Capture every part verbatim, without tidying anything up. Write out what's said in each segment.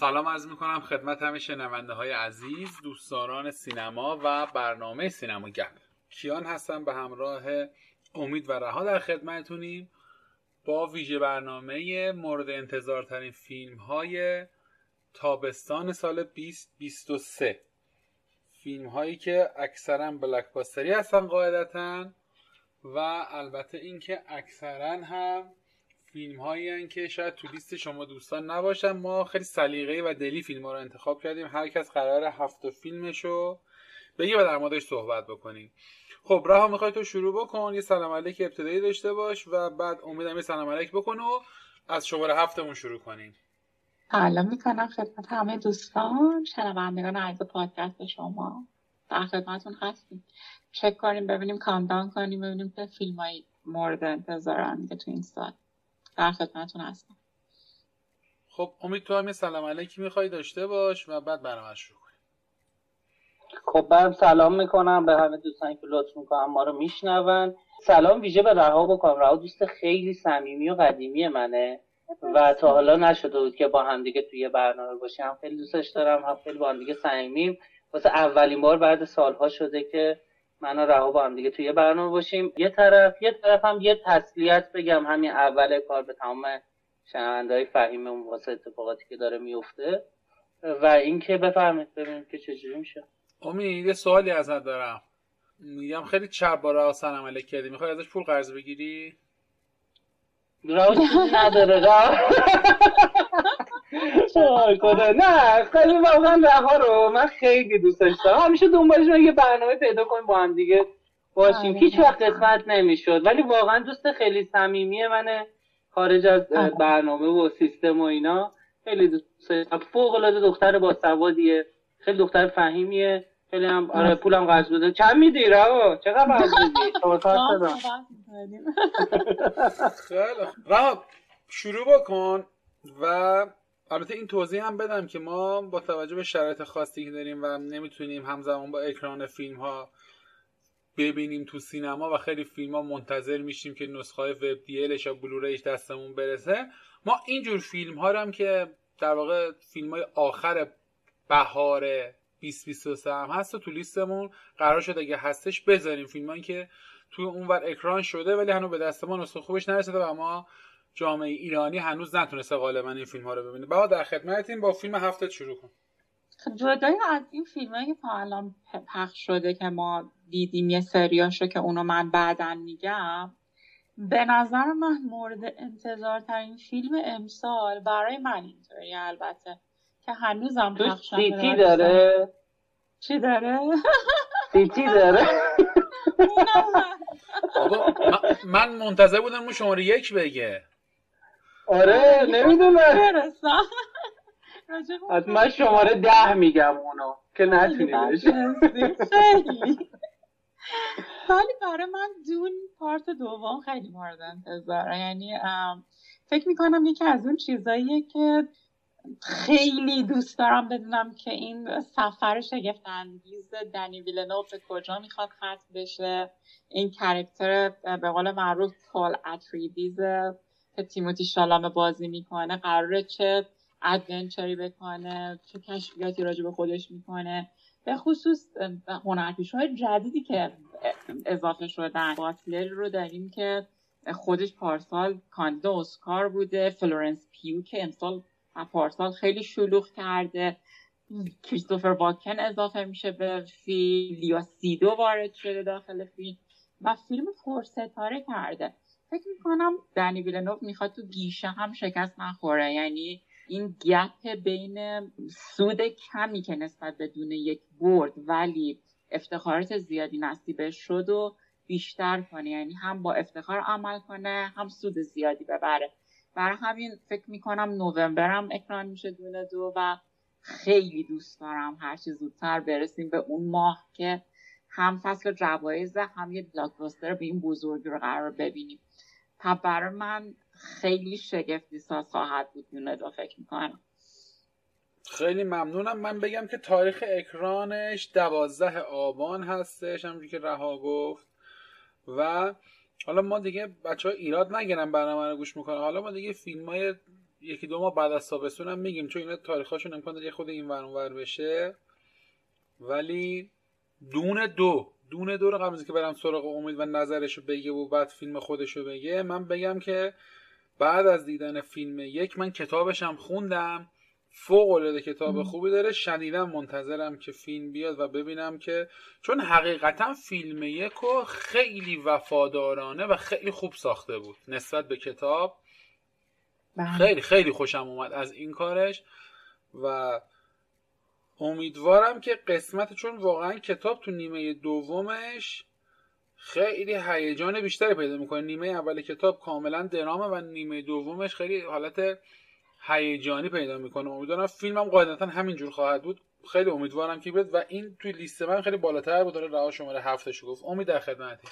سلام عرض میکنم خدمت همه شنونده های عزیز، دوستداران سینما و برنامه سینما گپ. کیان هستم به همراه امید و رها در خدمتتونیم با ویژه برنامه مورد انتظارترین فیلم های تابستان سال بیست بیست و سه. فیلم هایی که اکثرا بلاکباستری هستن قاعدتا و البته اینکه اکثرا هم فیلم هایی هن که شاید تو لیست شما دوستان نباشن. ما خیلی سلیقه‌ای و دلی فیلم ها رو انتخاب کردیم، هر کس قراره هفت فیلمش رو بگه و در موردش صحبت بکنیم. خب رها، میخوای تو شروع بکن، یه سلام علیک ابتدایی داشته باش و بعد امیدم یه سلام علیک بکن و از شماره هفتمون شروع کنیم. سلام میکنم خدمت همه دوستان شنوندگان عزیز پادکست شما، در خدمتتون هستیم. چک کنیم ببینیم، کامدان کنیم ببینیم که فیلمای مورد انتظارم دیگه تو این سال در خدمتتون هستم. خب امید تو هم یه سلام علیکی میخوای داشته باش و بعد برنامه شروع کنیم. خب برم سلام میکنم به همه دوستانی که لطف میکنن ما رو میشنون. سلام ویژه به رها بکنم. رها دوست خیلی صمیمی و قدیمی منه و تا حالا نشده بود که با هم دیگه توی برنامه باشیم. هم خیلی دوستش دارم، هم خیلی با هم دیگه صمیمیم. واسه اولین بار بعد سالها شده که من و رها با هم دیگه توی برنامه باشیم. یه طرف یه طرف هم یه تسلیت بگم همین اول کار به تمام شنونده‌های فهیممون واسه اتفاقاتی که داره میفته و اینکه بفهمید ببینید که چجوری میشه. امید یه سوالی ازت دارم. میگم خیلی چپ با رها سلام علیک کردی، میخوای ازش پول قرض بگیری؟ رها چیزی نداره خدا. نه خیلی واقعا رها رو من خیلی دوستش دارم، همیشه دنبالش من یه برنامه پیدا کنیم با هم دیگه باشیم، هیچ وقت قسمت نمیشد، ولی واقعا دوست خیلی صمیمی منه خارج از برنامه و سیستم و اینا. خیلی دوستش دارم، فوق العاده دختر باسوادیه، خیلی دختر فهیمیه، خیلی هم آره پولم قرض بده. چند میدی رها؟ چقدر قرض میدی؟ رها شروع بکن. و البته این توضیح هم بدم که ما با توجه به شرایط خاصی که داریم و نمیتونیم همزمان با اکران فیلم ها ببینیم تو سینما و خیلی فیلم ها منتظر میشیم که نسخه های وب دی الش یا بلوریش دستمون برسه، ما اینجور فیلم ها هم که در واقع فیلم های آخر بهار بیست بیست و سه هم هست و تو لیستمون قرار شد اگه هستش بذاریم، فیلم هایی که توی اونور اکران شده ولی هنوز به دست ما نسخه خوبش نرسیده و ما جامعه ایرانی هنوز نتونسته غالبا این فیلم ها رو ببینه. بعد در خدمتیم، با فیلم هفته شروع کن. جدای از این فیلم هایی که الان پخش شده که ما دیدیم یه سریاشو که اونو من بعداً میگم، به نظر من مورد انتظار ترین فیلم امسال برای من اینطوری، البته که هنوزم پخش نشده. چی داره؟ چی داره؟ چی داره؟ بابا من منتظر بودم اون شماره یک بگه. آره نمیدونم از من شماره ده میگم اونو که نتونی بشه خیلی، ولی برای من دون پارت دوم خیلی مورد انتظاره. یعنی فکر میکنم یکی از اون چیزاییه که خیلی دوست دارم بدونم که این سفر شگفت انگیز دنی ویلنوو به کجا میخواد ختم بشه. این کرکتر به قول معروف پال اتریدیز که تیموتی شالامه بازی میکنه قراره چه ادونچری بکنه، چه کشفیاتی راجع به خودش میکنه، به خصوص هنرپیشه‌های جدیدی که اضافه شدن. باتلر رو داریم که خودش پارسال کاندید اسکار بوده، فلورنس پیو که امسال پارسال خیلی شلوغ کرده، کریستوفر واکن اضافه میشه به فیلم، لیا سیدو وارد شده داخل فیلم و فیلم پرستاره کرده. فکر میکنم دنی ویلنوو میخواد تو گیشه هم شکست نخوره، یعنی این گپ بین سود کمی که نسبت به دونه یک برد ولی افتخارات زیادی نصیبش شد و بیشتر کنه، یعنی هم با افتخار عمل کنه هم سود زیادی ببره. برای همین فکر میکنم نوامبرم اکران میشه دونه دو و خیلی دوست دارم هرچی زودتر برسیم به اون ماه که هم فصل جوایز هم یه بلاکباستر به این بزرگی رو قرار ببینیم. تا برای من خیلی شگفتی ساز خواهد بود دونه دو فکر میکنم. خیلی ممنونم. من بگم که تاریخ اکرانش دوازده آبان هستش همونجوری که رها گفت و حالا ما دیگه بچه‌ها ایراد نگیرن برنامه رو گوش میکنن. حالا ما دیگه فیلمای یکی دو ماه بعد از تابستون هم میگیم، چون اینا تاریخاشون امکان داره خود این ور اونور بشه. ولی دونه دو دونه دو رو قبل از که برم سراغ امید و نظرشو بگه و بعد فیلم خودشو بگه، من بگم که بعد از دیدن فیلم یک من کتابشم خوندم، فوق العاده کتاب خوبی داره. شنیدم منتظرم که فیلم بیاد و ببینم که، چون حقیقتا فیلم یک رو خیلی وفادارانه و خیلی خوب ساخته بود نسبت به کتاب. خیلی خیلی خوشم اومد از این کارش و امیدوارم که قسمت، چون واقعا کتاب تو نیمه دومش خیلی هیجان بیشتری پیدا میکنه. نیمه اول کتاب کاملا درامه و نیمه دومش خیلی حالت هیجانی پیدا میکنه. امیدوارم فیلمم قاعدتا همینجور خواهد بود. خیلی امیدوارم که بیاد و این توی لیست من خیلی بالاتر بود. داره راه شماره هفتشو گفت. امید در خدمتی.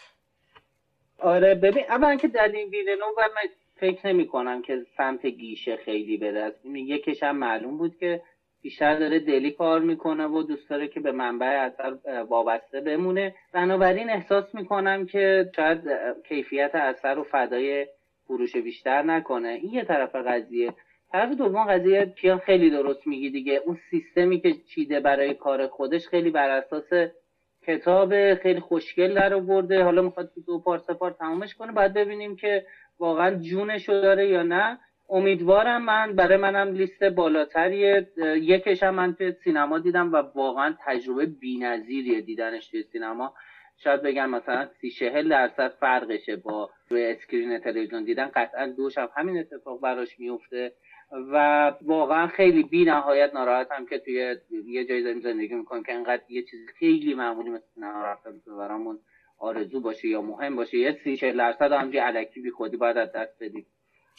آره ببین، اولا که در این ویلنو و من فکر نمی‌کنم که سمت گیشه خیلی بره. یکیش هم معلوم بود که بیشتر داره دلی کار میکنه و دوست داره که به منبع اثر وابسته بمونه. بنابراین احساس میکنم که شاید کیفیت اثر رو فدای فروش بیشتر نکنه. این یه طرف قضیه. طرف دوم قضیه پیان خیلی درست میگی دیگه. اون سیستمی که چیده برای کار خودش خیلی بر اساس کتاب خیلی خوشگل در آورده. حالا میخواد دو پار سه پار تمومش کنه. بعد ببینیم که واقعا جونشو داره یا نه. امیدوارم. من برای منم لیست بالاتریه. یکیش هم من توی سینما دیدم و واقعا تجربه بی‌نظیریه دیدنش توی سینما. شاید بگن مثلا سی چهل درصد فرقشه با روی اسکرین تلویزیون دیدن. قطعا دوش هم همین اتفاق براش میفته و واقعا خیلی بی نهایت ناراحتم که توی یه جایی داریم زندگی میکنم که انقدر یه چیز خیلی معمولی مثل سینما رفتن برامون آرزو باشه یا مهم باشه. یه سی چهل درصد همجوری الکی بی خودی باید از دست بدیم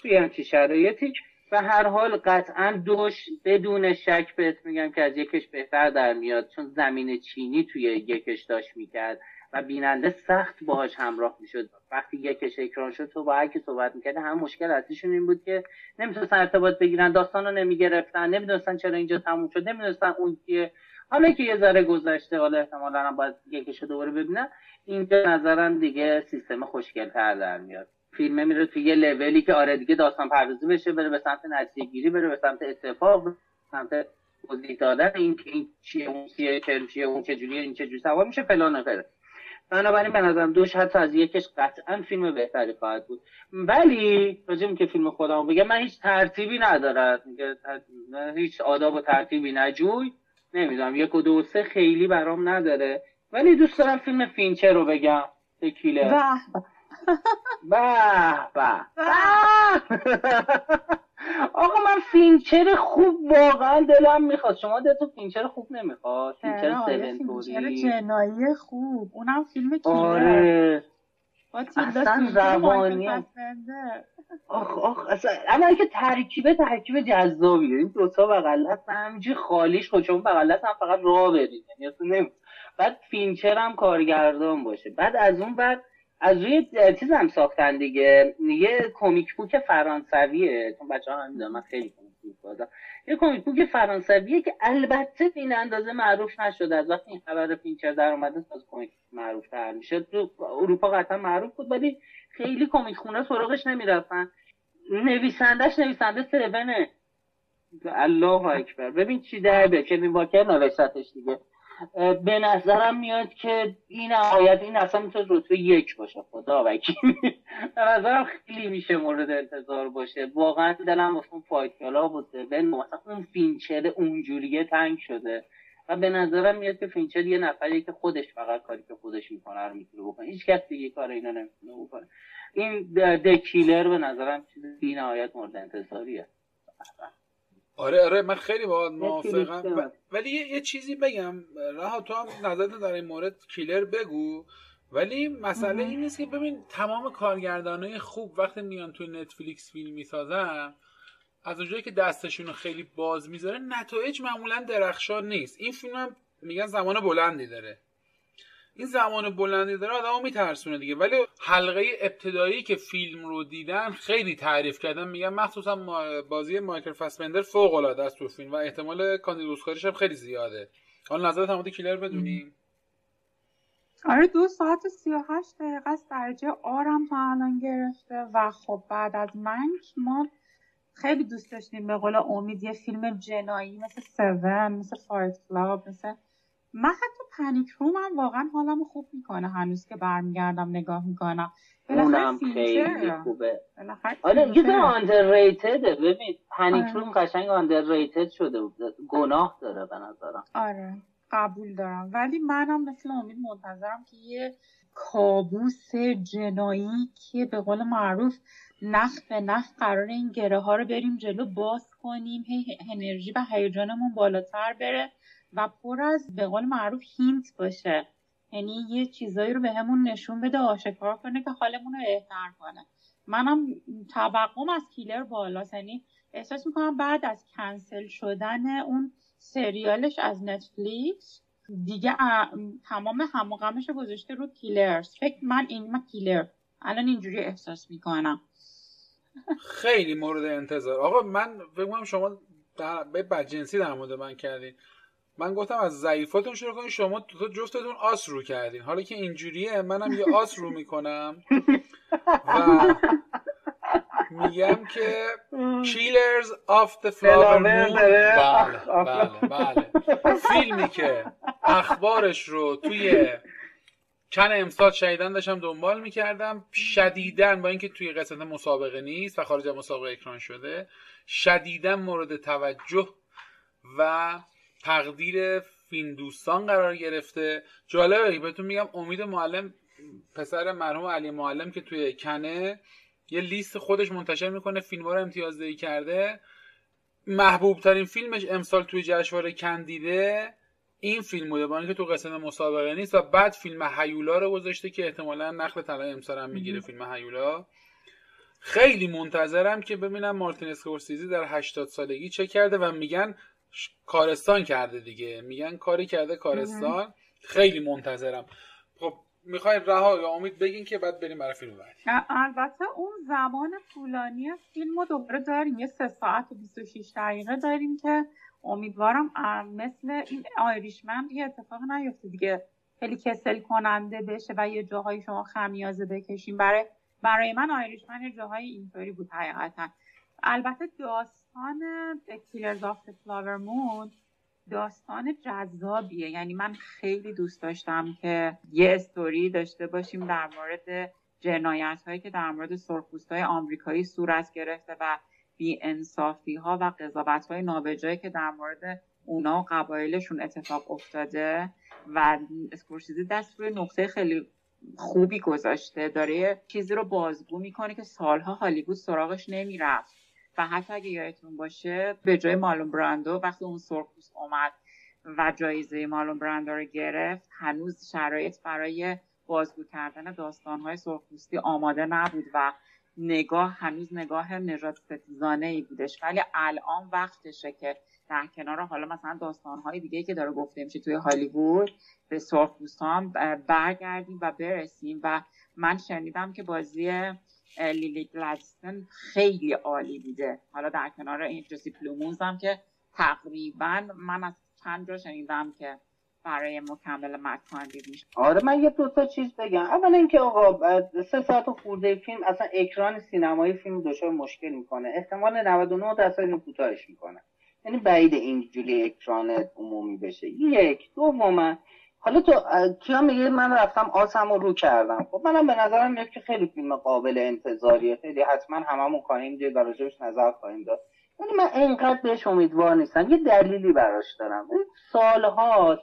توی همچین شرایطی. و هر حال قطعا دوش بدون شک بهت میگم که از یکش بهتر در میاد، چون زمین چینی توی یکش داشت میکرد و بیننده سخت باهاش همراه میشد. وقتی یکش اکران شد تو با هر کی صحبت میکرد هم مشکل اصلیشون این بود که نمیتونستن ارتباط بگیرن، داستانو نمیگرفتن، نمیدونستن چرا اینجا تموم شد، نمیدونستن اون کیه. حالا که یه ذره گذشته، حالا احتمالاً هم باید یکش رو دوباره ببینن. اینجا نظرم دیگه سیستم خوشگل‌تر در میاد. فیلمه میره توی یه لولی که آره دیگه داستان پردازی بشه، بره به سمت نتیجه‌گیری، بره به سمت اتفاق، به سمت توضیح دادن این که این چیه، اون چیه، چیه، اون چجوریه، این چجوری سوا میشه فلان و غیره. بنابراین به نظرم دوش حتی از یکش قطعا فیلم بهتری خواهد بود. ولی راجب که فیلم خودمو بگم، من هیچ ترتیبی ندارم، هیچ آداب و ترتیبی نجوی، نمیدونم یک و دو و سه خیلی برام نداره. ولی دوست دارم فیلم فینچر رو بگم. تکیله. به به آقا من فینچر خوب واقعا دلم میخواد. شما دلتون فینچر خوب نمیخواد؟ فینچر سونتوری، فینچر جنایی خوب، اونم فیلم کیه. آره اصلا روانی. آخ آخ اصلا الان که ترکیبه ترکیب جذابیه. این دوتا بغلت همینجوری خالیش خود، چون بغلت هم فقط راه برید، یعنی اصلا نمیشه. بعد فینچر هم کارگردان باشه. بعد از اون بعد از روی چیز هم ساختن دیگه. یه کمیک بوک فرانسویه، چون بچه ها هم میدونم من خیلی کمیک بوک بازم. یه کمیک بوک فرانسویه که البته این اندازه معروف نشده. از وقتی این خبر فینچر در اومده از کمیک معروف تر میشه. تو اروپا قطعا معروف بود ولی خیلی کمیک خونه سراغش نمیرفتن. نویسندش نویسنده سرونه. الله اکبر. ببین چی ده به که این واکر نوشتش دیگه. به نظرم میاد که این آیت این اصلا میتونه رتبه یک باشه. خدا وکیل به نظرم خیلی میشه مورد انتظار باشه. واقعا دلم واسه اون فایت‌کلا بوده. ببین مثلا اون فینچر اونجوریه تنگ شده و به نظرم میاد که فینچر یه نفریه که خودش فقط کاری که خودش میکنه رو میتونه بکنه. هیچ کس دیگه کار اینا نمیتونه بکنه. این دکیلر به نظرم چیز بی نهایت مورد انتظاریه. آره آره من خیلی باهات موافقم. ولی یه, یه چیزی بگم رها، تو هم نظرت در این مورد کیلر بگو. ولی مسئله این نیست که ببین تمام کارگردانای خوب وقتی میان توی نتفلیکس فیلم میسازن، از اونجایی که دستشون رو خیلی باز میذاره نتایج معمولا درخشان نیست. این فیلم هم میگن زمان بلندی داره. این زمان بلندی داره آدمو میترسونه دیگه. ولی حلقه ابتدایی که فیلم رو دیدن خیلی تعریف کردن، میگن مخصوصا بازی مایکل فاسبندر فوق العاده است تو فیلم و احتمال کاندید اسکاریش هم خیلی زیاده. حالا نظرت هم کیلر بدونیم. آره دو ساعت و سی و هشت دقیقه درجه آرام تا الان گرفته و خب بعد از منک ما خیلی دوست داشتیم به قول امید یه فیلم جنایی مثل سون، مثل فایت کلاب، مثل من حتی پنیک روم هم واقعا حالمو خوب میکنه هنوز که برمیگردم نگاه میکنم. اونم خیلی خوبه. آره یه ذره آندرریتده. ببین پنیک آره. روم قشنگ آندرریتد شده، گناه داره به نظرم. آره قبول دارم، ولی منم مثل امید منتظرم که یه کابوس جنایی که به قول معروف نخ به نخ قرار این گره ها رو بریم جلو باز کنیم، هی انرژی و هیجانمون بالاتر بره و پر از به قول معروف هینت باشه، یعنی یه چیزایی رو به همون نشون بده، آشکار کنه که حالمون رو بهتر کنه. منم توقعم از کیلر بالاست، یعنی احساس میکنم بعد از کنسل شدن اون سریالش از نتفلیکس دیگه تمام هموغمش گذاشته رو کیلرز. فکر من این من کیلر الان اینجوری احساس میکنم. خیلی مورد انتظار. آقا من فکر می‌کنم شما به بدجنسی در مورد من کردین. من گفتم از ضعیفاتون شروع کنین، شما تو جفتتون آس رو کردین. حالا که اینجوریه منم یه آس رو میکنم و میگم که Killers of the Flower Moon. بله بله بله فیلمی که اخبارش رو توی چند امسال شدیدن داشتم دنبال میکردم، شدیدن با اینکه توی قسمت مسابقه نیست و خارج از مسابقه اکران شده، شدیدن مورد توجه و تقدیر فیلم دوستان قرار گرفته. جالبه بهتون میگم امید معلم، پسر مرحوم علی معلم که توی کنه یه لیست خودش منتشر میکنه فیلم‌ها رو امتیازدهی کرده، محبوب ترین فیلمش امسال توی جشنواره کن دیده این فیلم بوده، با اینکه تو قسمت مسابقه نیست. و بعد فیلم هیولا رو گذاشته که احتمالاً نخل طلای امسال هم میگیره فیلم هیولا. خیلی منتظرم که ببینم مارتین اسکورسیزی در هشتاد سالگی چه کرده و میگن کارستان کرده دیگه، میگن کاری کرده کارستان. خیلی منتظرم. خب میخواید رها یا امید بگین که بعد بریم برای فیلم بعدی؟ البته اون زمان طولانی فیلمو دوباره داریم، یه سه ساعت و بیست و شش دقیقه داریم که امیدوارم مثل این آیریشمن یه اتفاق نیفته دیگه، خیلی کسل کننده بشه و یه جاهای شما خمیازه بکشیم. برای برای من آیریشمن یه جاهای اینطوری بود حقیقتا. البته داستان Killers of the Flower Moon داستان جذابیه، یعنی من خیلی دوست داشتم که یه استوری داشته باشیم در مورد جنایت‌هایی که در مورد سرخپوست‌های آمریکایی صورت گرفته و بی‌انصافی‌ها و قضاوت‌های نابجایی که در مورد اونا و قبایلشون اتفاق افتاده و اسکورسیزی دست روی نقطه خیلی خوبی گذاشته، داره چیزی رو بازگو میکنه که سالها هالیوود سراغش نمیرفت. و حتی اگه یادتون باشه به جای مارلون براندو وقتی اون سرخپوست اومد و جایزه مارلون براندو رو گرفت، هنوز شرایط برای بازگو کردن داستان‌های سرخپوستی آماده نبود و نگاه هنوز نگاه نژاد ستیزانه‌ای بودش. ولی الان وقتشه که در کنار حالا مثلا داستان‌های دیگه‌ای که داره گفته میشه توی هالیوود، به سرخپوستان برگردیم و برسیم. و من شنیدم که بازی لیلی گلادستون خیلی عالی بوده، حالا در کنار این جسی پلومونز هم که تقریبا من از چند جا شنیدم که برای مکمل مکان دیدیش. آره من یه دو تا چیز بگم. اولا اینکه آقا سه ساعت و خورده فیلم اصلا اکران سینمایی فیلم دچار مشکل میکنه، احتمال نود و نه درصد اینو کوتاهش میکنه، یعنی بعید اینجوری اکران عمومی بشه. یک دوما حالا تو کیا میگه من رفتم آسمو رو کردم، خب منم به نظرم میاد که خیلی فیلم قابل انتظاریه، خیلی حتما هممون کاریم دیگه براجوش نظر خواهیم داد، ولی من اینقدر بهش امیدوار نیستم. یه دلیلی براش دارم. سال‌ها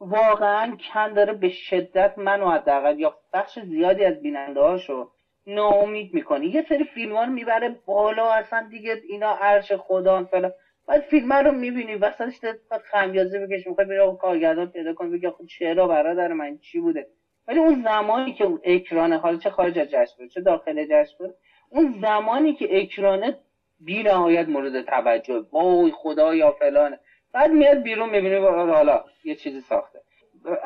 واقعا کن داره به شدت منو حداقل یا بخش زیادی از بیننده‌هاشو ناامید میکنه. یه سری فیلم‌ها رو میبره بالا اصلا دیگه اینا عرش خدان فلان، بعد فیلم رو می‌بینی وسطش دقیقاً خمیازه بکش، می‌خوای بری اون کارگردان پیدا کنی بگی خب چرا برادر من چی بوده. ولی اون زمانی که اکرانه، حالا چه خارج از جشنواره چه داخل جشنواره، اون زمانی که اکرانه بی‌نهایت مورد توجه، وای خدا یا فلانه، بعد میاد بیرون می‌بینی حالا یه چیزی ساخته.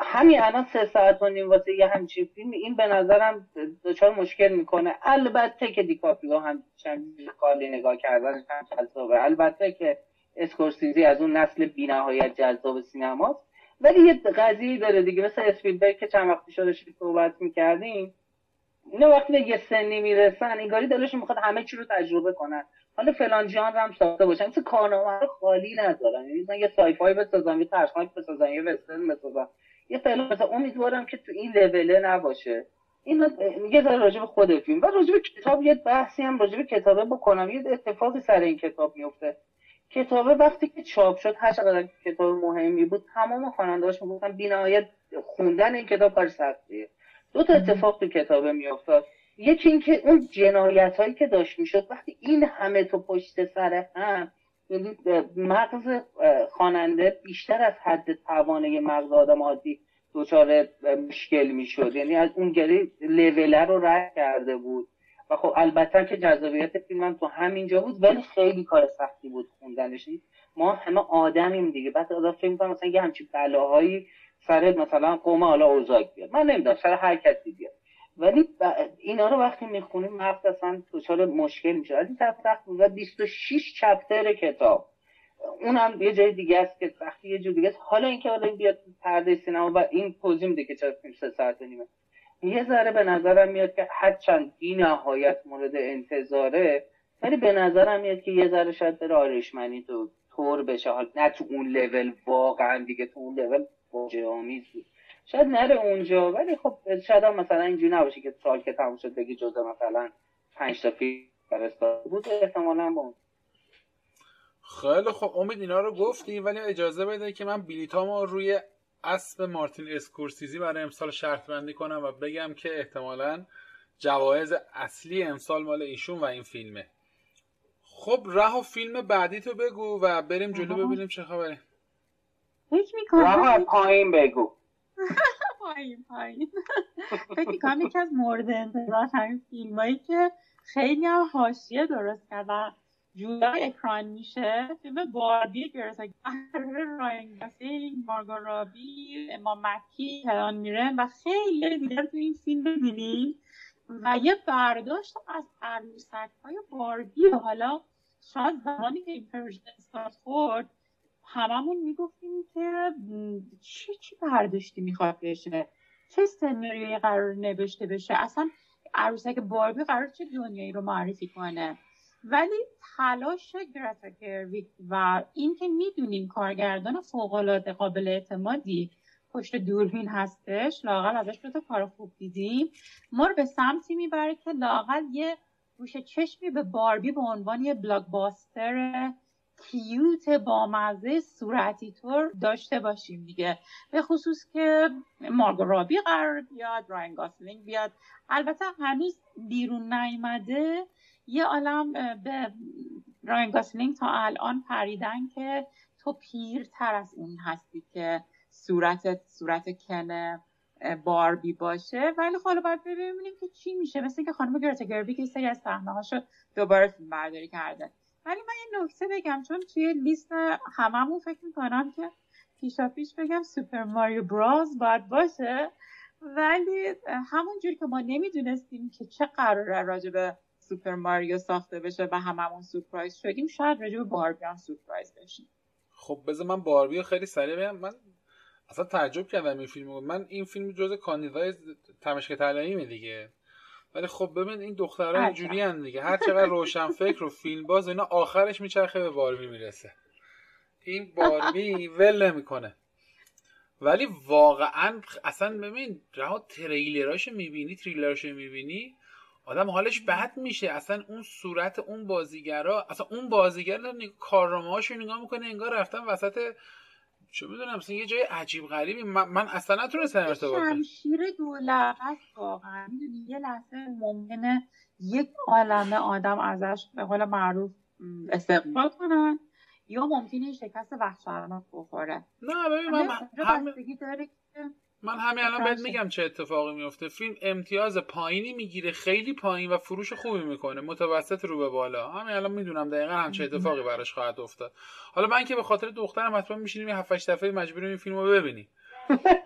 همین الان سه ساعت و نیم واسه یه همچین فیلم، این به نظرم دچار مشکل می‌کنه. البته که دیکاپریو هم چند کاری نگاه کردنش هم جذابه، البته که اسکورسیزی از اون نسل بی‌نهایت جذاب سینماست، ولی یه قضیه داره دیگه. مثل اسپیلبرگ که چند وقتی شده صحبت می‌کردیم، اینا وقتی به یه سنی میرسن انگاری دلشون می‌خواد همه چی رو تجربه کنن، حالا فلان ژانر هم ساخته باشم، مثلا کارنامه رو خالی ندارم، یعنی مثلا یه سایفای بسازم، یه ترسناک بسازم، یه وسترن بسازم، یه فلان، مثلا امیدوارم که تو این لوله نباشه. این یه ذره راجع به خود فیلم و راجع به کتاب یه بحثی هم راجع به کتابه بکنم. یه اتفاقی سر این کتاب میفته. کتابه وقتی که چاپ شد هر چقدر کتاب مهمی بود تمام خواننده‌هاش میگفتن بی‌نهایت خوندن این کتاب کار سختیه. دو تا اتفاق تو کتابه میافتاد. یکی اینکه اون جنایتایی که داشت میشد وقتی این همه تو پشت سر هم، یعنی مغز خواننده بیشتر از حد توانه مغز آدم عادی دوچاره مشکل میشد، یعنی از اون گری لیوله رو رد کرده بود و خب البته که جذابیت فیلم هم تو همینجا بود، ولی خیلی کار سختی بود خوندنش. ما همه آدمیم دیگه، بعد آدم فکر می‌کنه مثلا یه همچین بلاهایی سر مثلا قوم حالا اوزاک بیاد، من نمیدونم سر هر کسی بیاد، ولی اینا رو وقتی میخونیم مغز اصلا دوچاره مشکل میشه. از این طرف سخت بود و بیست و شش چپتر کتاب اونم یه جای دیگه است که سختی یه جور دیگه است. حالا اینکه حالا این بیاد پرده سینما و این پوزی میده که چرا فیلم سه ساعت و نیمه، یه ذره به نظرم میاد که هرچند بی نهایت مورد انتظاره، ولی به نظرم میاد که یه ذره شاید بره آرشمنی تو طور بشه، حالا نه تو اون لول، واقعا دیگه تو اون لول فاجعه آمیز بود شاید نره اونجا، ولی خب شاید هم مثلا اینجوری نباشه که سال که تموم شد بگی جزء مثلا پنج تا فیلم فرستاده بود احتمالاً با اون. خیلی خب امید اینا رو گفتی، ولی اجازه بده که من بلیطامو روی اسب مارتین اسکورسیزی برای امسال شرط بندی کنم و بگم که احتمالاً جوایز اصلی امسال مال ایشون و این فیلمه. خب رها فیلم بعدی تو بگو و بریم جلو ببینیم چه خبره. فکر می‌کنم رها پایین بگو. پایین پایین. فکر می‌کنم یکی از مورد انتظار همین فیلمایی که خیلی هم حاشیه درست کردن جولای اکران میشه، فیلم باردی گرسا رایان گسلینگ، مارگو رابی، اما مکی، هلن میرن و خیلی دیگر تو این فیلم ببینیم و یه برداشت از عروسک‌های باردی. حالا شاید زمانی که این پروژه استارت خورد هممون میگفتیم که چه چی برداشتی میخواد بشه، چه سناریویی قرار نوشته بشه، اصلا عروسک باردی قرار چه دنیایی رو معرفی کنه. ولی تلاش گرتا گرویگ و این که میدونیم کارگردان فوق‌العاده قابل اعتمادی پشت دوربین هستش، لااقل ازش دو تا کار خوب دیدیم، ما رو به سمتی میبره که لااقل یه گوشه چشمی به باربی به عنوان یه بلاکباستر کیوت با مزه صورتی طور داشته باشیم دیگه، به خصوص که مارگو رابی قرار بیاد، رایان گاسلینگ بیاد، البته هنوز بیرون نیامده. یه عالم به رایان گاسلینگ تا الان پریدن که تو پیرتر از اون هستی که صورتت صورت کن باربی باشه، ولی حالا باید ببینیم که چی میشه. مثل که خانم گرتا گرویگ یه سری از صحنه‌هاشو دوباره فیلم برداری کرده. ولی من یه نکته بگم، چون توی لیست هممون فکر میکنم که پیشا پیش بگم سوپر ماریو براز باید باشه، ولی همونجور که ما نمیدونستیم که چه قراره راجبه سوپر ماریو ساخته بشه و هممون سورپرایز شدیم، شاید راجع به باربی هم سورپرایز بشیم. خب بذار من باربی رو خیلی سریع بگم. من اصلا تعجب کردم این فیلمو، من این فیلم جزء کاندیدای تمشک طلاییمه دیگه، ولی خب ببین این دخترها اینجوری ان دیگه، هر چقدر روشن فکر و فیلم باز اینا آخرش میچرخه به باربی میرسه. این باربی ول نمیکنه. ولی واقعا اصلا ببین رها تریلراشو میبینی، تریلراشو میبینی آدم حالش بد میشه. اصلا اون صورت اون بازیگرا، اصلا اون بازیگر کارنامه‌هاشو نگاه میکنه انگار رفتن وسط چه میدونم مثلا یه جای عجیب غریبی. من, من اصلا نتونستم ارتباط بدم. شمشیر دولت واقعا یه لحظه ممکنه یک عالمه آدم ازش به قول معروف استقبال کنن یا ممکنه شکست وحشتناک بخوره. نه ببین من بستگی داره که من همین الان بهت میگم چه اتفاقی میفته. فیلم امتیاز پایینی میگیره، خیلی پایین، و فروش خوبی میکنه، متوسط رو به بالا. همین الان میدونم دقیقاً هم چه اتفاقی براش خواهد افتاد. حالا من که به خاطر دخترم حتما میشینیم هفت هشت دفعه مجبوریم این فیلمو ببینیم.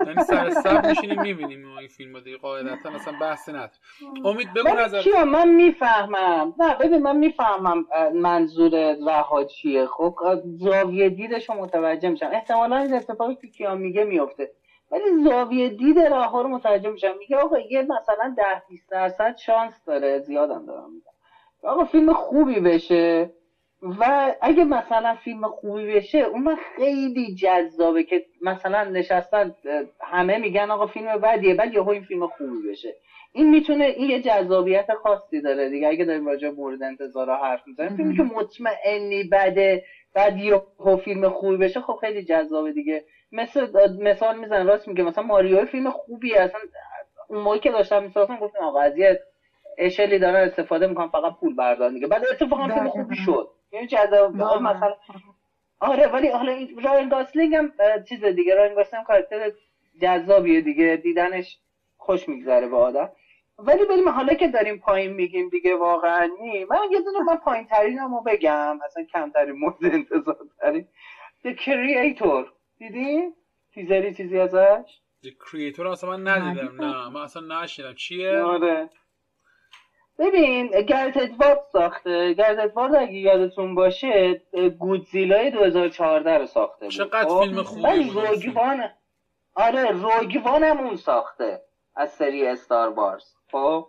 یعنی سر صبح میشینیم میبینیم ما این فیلمو دیگه، قاعدتا اصلا بحث نداره. امید بگو نظر چیه. من میفهمم. نه ببین من میفهمم منظور رها چیه. خب زاویه دیدشو متوجه میشم. احتمالاً این اتفاقی که کیا میگه میفته. ولی زاویه دید راه ها رو متوجه میشم. میگه آقا یه مثلا ده بیست درصد شانس داره، زیادم دارم میگم آقا فیلم خوبی بشه و اگه مثلا فیلم خوبی بشه اون من خیلی جذابه که مثلا نشستن همه میگن آقا فیلم بدیه بعد یهو این فیلم خوبی بشه. این میتونه، این یه جذابیت خاصی داره دیگه. اگه داریم راجع مورد انتظارا حرف میزنیم، فیلمی که مطمئنی بده بعد یهو فیلم خوبی بشه خب خیلی جذابه دیگه. مثل مثال میزنن راست میگه، مثلا ماریو فیلم خوبی اصلا اون موقعی که داشتم میساختم گفتم آقا از یه اشلی دارن استفاده میکنن فقط پول بردارن دیگه، بعد اتفاقا فیلم خوبی شد. یعنی جذاب مثلا آره، ولی حالا رایان گاسلینگ هم چیز دیگه، رایان گاسلینگ کاراکتر جذابیه دیگه، دیدنش خوش میگذره به آدم. ولی بریم حالا که داریم پایین میگیم دیگه واقعا نی. من یه دونه من پایین‌ترینمو بگم، اصلا کمترین مورد انتظار ترین، The Creator. دیدی تیزری چیزی ازش؟ The Creator اصلا من ندیدم، نه من اصلا نشیدم چیه. آره ببین، گرت ادوارد ساخته. گرت ادوارد اگه یادتون باشه گودزیلای دو هزار و چهارده رو ساخته بود. چقدر فیلم خوبی بود. روگوان، آره روگوان هم اون ساخته از سری استار وارز. خب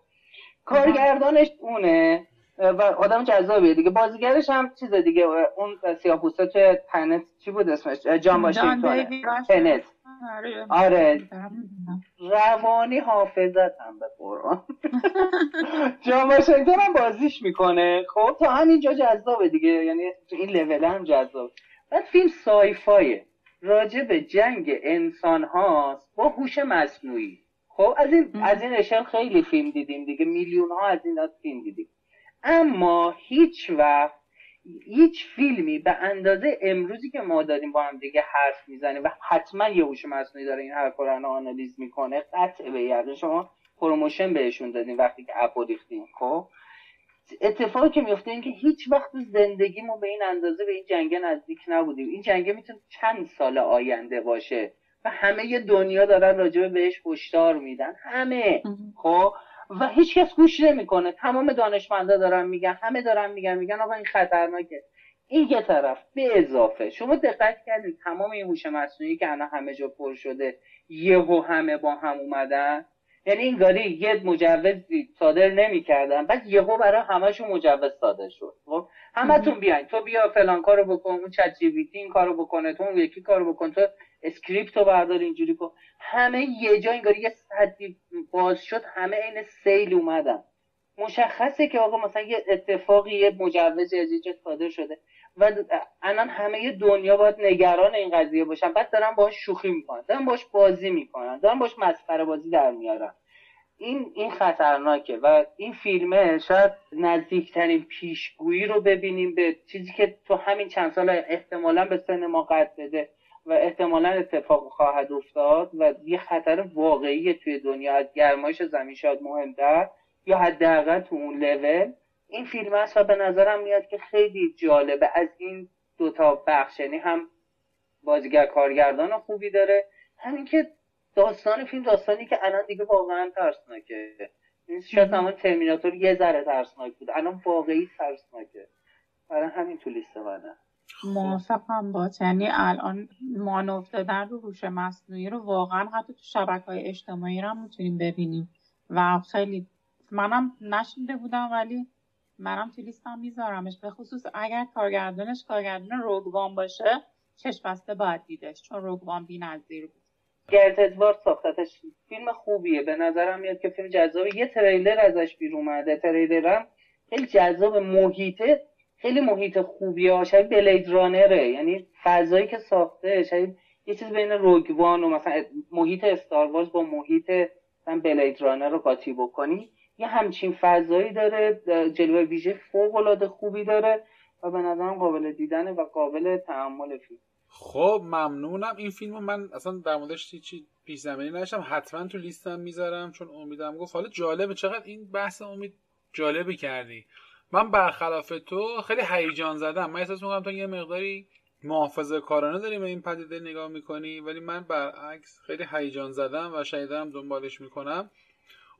کارگردانش اونه و آدم جذابیه دیگه. بازیگرش هم چیز دیگه، اون سیاه‌پوسته توی تنت چی بود اسمش؟ جان واشنگتن. تنت. آره روانی حافظت هم به قرآن جان واشنگتن هم بازیش میکنه. خب تا همینجا جذابه دیگه، یعنی تو این لول هم جذاب. بعد فیلم سایفایه، راجع به جنگ انسان هاست با هوش مصنوعی. خب از این از این اشل خیلی فیلم دیدیم دیگه، میلیون ها از این از فیلم دیدیم، اما هیچ وقت هیچ فیلمی به اندازه امروزی که ما داریم با هم دیگه حرف میزنیم و حتما یه هوش مصنوعی داره این حرفا رو آنالیز میکنه، قطع به یقین شما پروموشن بهشون دادین وقتی که اپو ریختین. خب اتفاقی که میفته این که هیچ وقت زندگیمو به این اندازه به این جنگ نزدیک نبودیم. این جنگ میتونه چند سال آینده باشه و همه دنیا دارن راجع بهش هشدار میدن، همه. خب و هیچ کس گوش نمیکنه، تمام دانشمندا دارن میگن، همه دارن میگن میگن آقا این خطرناکه. این یه طرف، به اضافه شما دقت کردید تمام این هوش مصنوعی که الان همه جا پر شده یهو همه با هم اومدن، یعنی این گاری یه مجوز صادر نمیکردن بعد یهو برای همه‌شون مجوز صادر شد. خب همتون بیاین، تو بیا فلان کارو بکن، اون چت جی پی تی این کارو بکنه، تو اون یکی کارو بکن، تو اسکریپتو بردار اینجوری کن. همه یه جا انگار یه حدی باز شد، همه عین سیل اومدن. مشخصه که آقا مثلا یه اتفاقی یه مجوز اجازه صادر شده و الان همه دنیا باید نگران این قضیه باشن. بعد دارن باهاش شوخی میکنن، دارن باهاش بازی میکنن، دارن باهاش مسخره بازی در میارن. این این خطرناکه و این فیلمه شاید نزدیکترین پیشگویی رو ببینیم به چیزی که تو همین چند سال احتمالاً به سینما قد بده و احتمالاً اتفاق خواهد افتاد و یه خطر واقعی توی دنیا از گرمایش زمین شاید مهم‌تر یا حداقل تو اون لول این فیلم هست و به نظرم میاد که خیلی جالبه از این دوتا بخش، یعنی هم بازیگر کارگردان خوبی داره، همین که داستان فیلم داستانی که الان دیگه واقعا ترسناکه. شاید همون ترمیناتور یه ذره ترسناک بود، الان واقعی ترسناکه. برای همین تو لیست منه موافقم با، یعنی الان مان افتادن رو هوش مصنوعی رو واقعا حتی تو شبکه‌های اجتماعی رو میتونیم ببینیم و خیلی منم نشنیده بودم ولی منم تو لیستم میذارمش، به خصوص اگر کارگردانش کارگردان روگوان باشه چشم بسته باید دیدش، چون روگوان بی‌نظیر بود. گرت ادوارد ساختتش، فیلم خوبیه به نظرم میاد که فیلم جذابه. یه تریلر ازش بیرون اومده، تریلرم خیلی جذاب، محیطه خیلی محیط خوبیه، شبیه بلید رانره، یعنی فضایی که ساخته شبیه یه چیز بین روگوان و مثلا محیط استار وارز با محیط مثلا بلید رانر رو قاطی بکنی، یه همچین فضایی داره، جلوه ویژه فوق‌العاده خوبی داره و به نظرم قابل دیدنه و قابل تأمل فیلم. خب ممنونم. این فیلمو من اصلا در موردش چیزی پیش زمینی نداشتم، حتما تو لیستم میذارم چون امیدم گفت. حالا جالبه چقدر این بحث امید جالبی کردی. من برخلاف تو خیلی هیجان زدم، من احساس میکنم تو یه مقداری محافظه‌کارانه داری به این پدیده نگاه میکنی، ولی من برعکس خیلی هیجان زدم و شایدم دنبالش میکنم.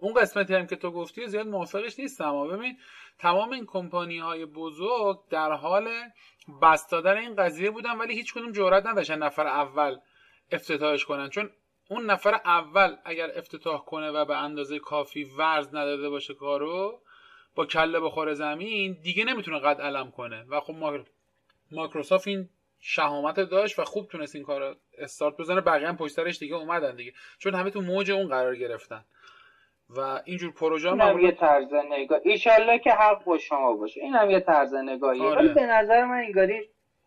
اون قسمتی هم که تو گفتی زیاد موافقش نیستم. اما ببین تمام این کمپانی‌های بزرگ در حال بست دادن این قضیه بودن ولی هیچ کدوم جرئت نداشتن نفر اول افتتاحش کنن، چون اون نفر اول اگر افتتاح کنه و به اندازه کافی ورز نداده باشه کارو، با کله بخوره زمین دیگه نمیتونه قد علم کنه. و خب مایکروسافت این شهامت داشت و خوب تونست این کار استارت بزنه، بقیه هم پشت سرش دیگه اومدن دیگه، چون همه تو موج اون قرار گرفتن و اینجور پروژه هم معمولا... یه طرز نگاه ان شاءالله که حق با شما باشه، این هم یه طرز نگاهیه. ولی به نظر من اینگاری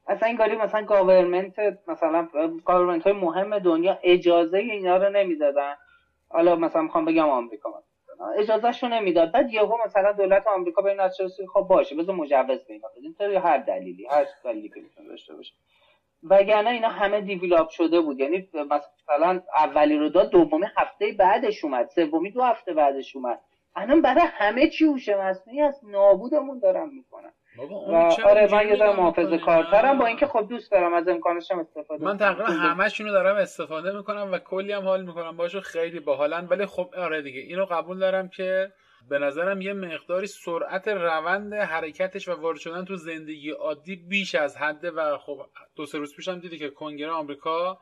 اصلا اینگاری مثلا گاورمنت مثلا گاورمنت های مهم دنیا اجازه اینا رو نمیدادن. حالا مثلا میخوام بگم آمریکا اجازهشو نمیداد، بعد یهو مثلا دولت آمریکا به این ناچرسی خب باشه بذار مجوز به اینا بدین تا هر دلیلی هر دلیلی که میتونه داشته باشه، وگرنه اینا همه دیولاپ شده بود. یعنی مثلا اولی رو داد، دومی هفته بعدش اومد، سومی دو هفته بعدش اومد. الان برای همه چی هوش مصنوعی از نابودمون دارن میکنن. آره من یه ذره محافظه‌کارترم، با اینکه خب دوست دارم از امکانش هم استفاده من تقریبا همشونو دارم استفاده میکنم و کلی هم حال میکنم باشو، خیلی باحالن. ولی خب آره دیگه اینو قبول دارم که به نظرم یه مقداری سرعت روند حرکتش و وارد شدن تو زندگی عادی بیش از حده. و خب دو سه روز پیشم دیدی که کنگره آمریکا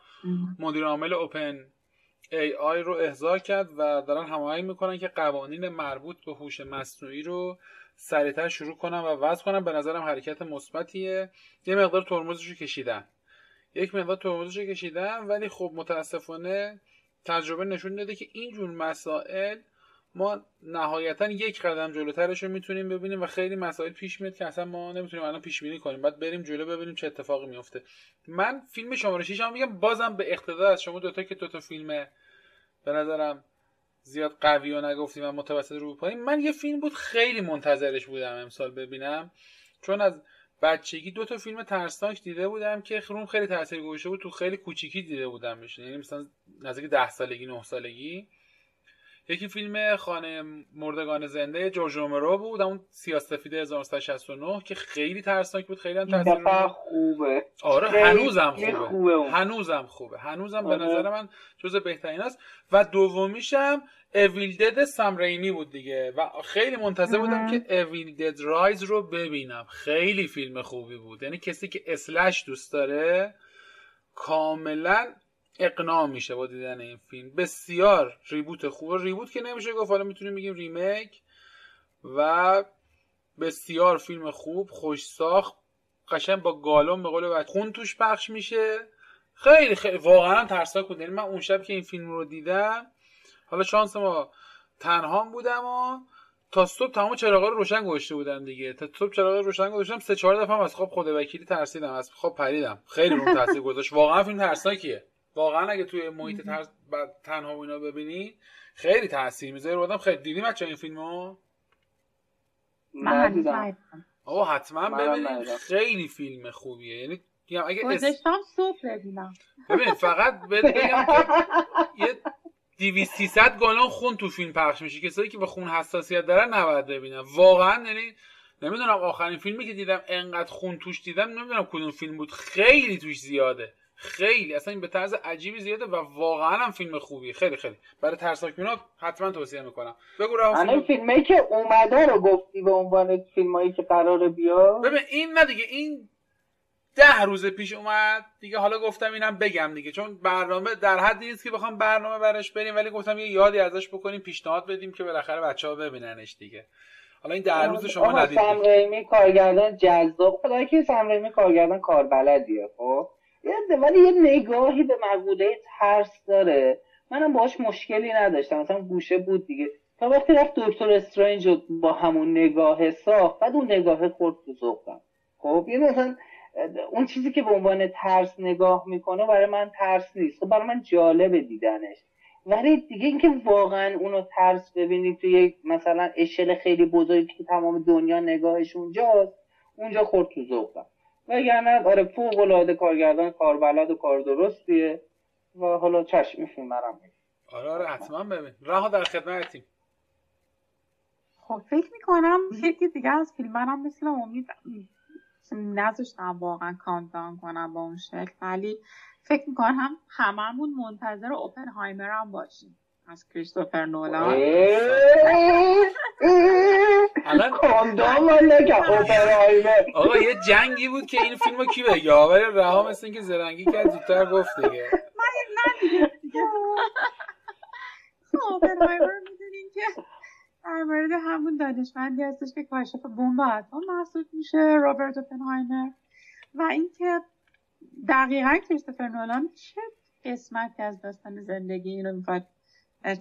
مدیر عامل اوپن ای آی رو احضار کرد و دارن هماهنگ میکنن که قوانین مربوط به هوش مصنوعی رو سریعتر شروع کنم و وضع کنم. به نظرم حرکت مثبتیه. یه مقدار ترمزشو کشیدن یک مقدار ترمزشو کشیدن ولی خب متاسفانه تجربه نشون داده که اینجور مسائل ما نهایتا یک قدم جلوترش رو میتونیم ببینیم و خیلی مسائل پیش میاد که اصلا ما نمیتونیم الان پیش بینی کنیم، بعد بریم جلو ببینیم چه اتفاقی میفته. من فیلم شماره شش هم میگم، بازم به اقتدار از شما دوتا که دوتا فیلمه به نظرم زیاد قوی و نگفتیم و متوسط رو پایین. من یه فیلم بود خیلی منتظرش بودم امسال ببینم، چون از بچگی دو تا فیلم ترسناک دیده بودم که خروم خیلی تاثیر گذاشته بود. تو خیلی کوچیکی دیده بودم میشن، یعنی مثلا نزدیک ده سالگی نه سالگی. یکی فیلم خانه مردگان زنده جورج رومرو بود، اون سیاه‌سفید هزار و نهصد و شصت و نه که خیلی ترسناک بود، خیلی هم تاثیر خوبه. آره هنوزم خوبه. خوبه هنوزم خوبه هنوزم به نظر من جزو بهترین است. و دومیشم اویل دد سام ریمی بود دیگه و خیلی منتظر بودم که اویل دد رایز رو ببینم، خیلی فیلم خوبی بود. یعنی کسی که اسلش دوست داره کاملا اقناع میشه با دیدن این فیلم. بسیار ریبوت خوبه، ریبوت که نمیشه گفت، حالا میتونیم بگیم ریمیک. و بسیار فیلم خوب، خوش ساخت، قشنگ با گالون به قول بعد خون توش پخش میشه. خیلی خیلی واقعا ترسناک بود. یعنی من اون شب که این فیلم رو دیدم، حالا شانس ما تنهام بودم و تا صبح تمام چراغا رو روشن گذاشته بودم دیگه، تا صبح چراغا رو روشن گذاشتم، سه چهار دفعه هم از خواب خدا وکیلی ترسیدم، از خواب پریدم. خیلی اون تاثیر گذاشت. واقعا فیلم ترسناکیه، واقعا اگه توی محیط ترس تنها و اینا ببینی خیلی تاثیر میذاره رو آدم. خیلی دیدیم بچا این فیلمو؟ من دیدم. آه حتما ببینید، خیلی فیلم خوبیه. یعنی اگه گذاشتم صبح ببینم. ببین فقط بگم که یه دویست سیصد گالون خون تو فیلم پخش میشه، کسایی که به خون حساسیت دارن نباید ببینن واقعا. یعنی نمیدونم آخرین فیلمی که دیدم انقدر خون توش دیدم نمیدونم کدوم فیلم بود، خیلی توش زیاده، خیلی اصلا این به طرز عجیبی زیاده و واقعا هم فیلم خوبیه. خیلی خیلی برای ترسناکینا حتما توصیه میکنم. بگو رها فیلم... فیلمی که اومده رو گفتی به عنوان فیلمایی که قراره بیاد. ببین این نه دیگه، این ده روز پیش اومد دیگه، حالا گفتم اینم بگم دیگه، چون برنامه در حدی نیست که بخوام برنامه براش بریم، ولی گفتم یه یادی ازش بکنیم، پیشنهاد بدیم که بالاخره بچه‌ها ببیننش دیگه. حالا این در روز شما ندیدید. سام ریمی کارگردان جذاب، خدایی که سام ریمی کارگردان کاربلدیه، خب ولی یه نگاهی به مقوله ترس داره. منم باهاش مشکلی نداشتم، مثلا گوشه بود دیگه، تا وقتی رفت دکتر استرنج با همون نگاه صاف، بعد اون نگاه خورد تو ذوقم. خب یعنی مثلا اون چیزی که به عنوان ترس نگاه میکنه برای من ترس نیست، خب برای من جالبه دیدنش. ولی دیگه اینکه واقعا اونو ترس ببینید تو یک مثلا اشل خیلی بزرگی که تمام دنیا نگاهش اونجاست، اونجا خورد تو ذوقم. وگرنه آره فوق العاده کارگردان کاربلد و کار درستیه و حالا چشم فیلم برام میاد. آره آره حتما ببین. رها در خدمتیم. خب فکر میکنم یکی دیگه از فیلم برام مثل امید نذاشتم واقعا کامدان کنم با اون شکل، ولی فکر میکنم هم هممون منتظر اوپنهایمر هم باشیم از کریستوفر نولان. الان کاندام لگه اوپنهایمر. آقا یه جنگی بود که این فیلمو کی بگه، ولی رها مثل اینکه زرنگی کرد زودتر گفت دیگه. من نه دیگه. اوپنهایمر میدونین که در در مورد همون دانشمندی هستش که کاشف بمب اتم محسوب میشه، رابرت اوپنهایمر، و اینکه دقیقاً کریستوفر نولان چه قسمتی از داستان زندگی اینو میخواد،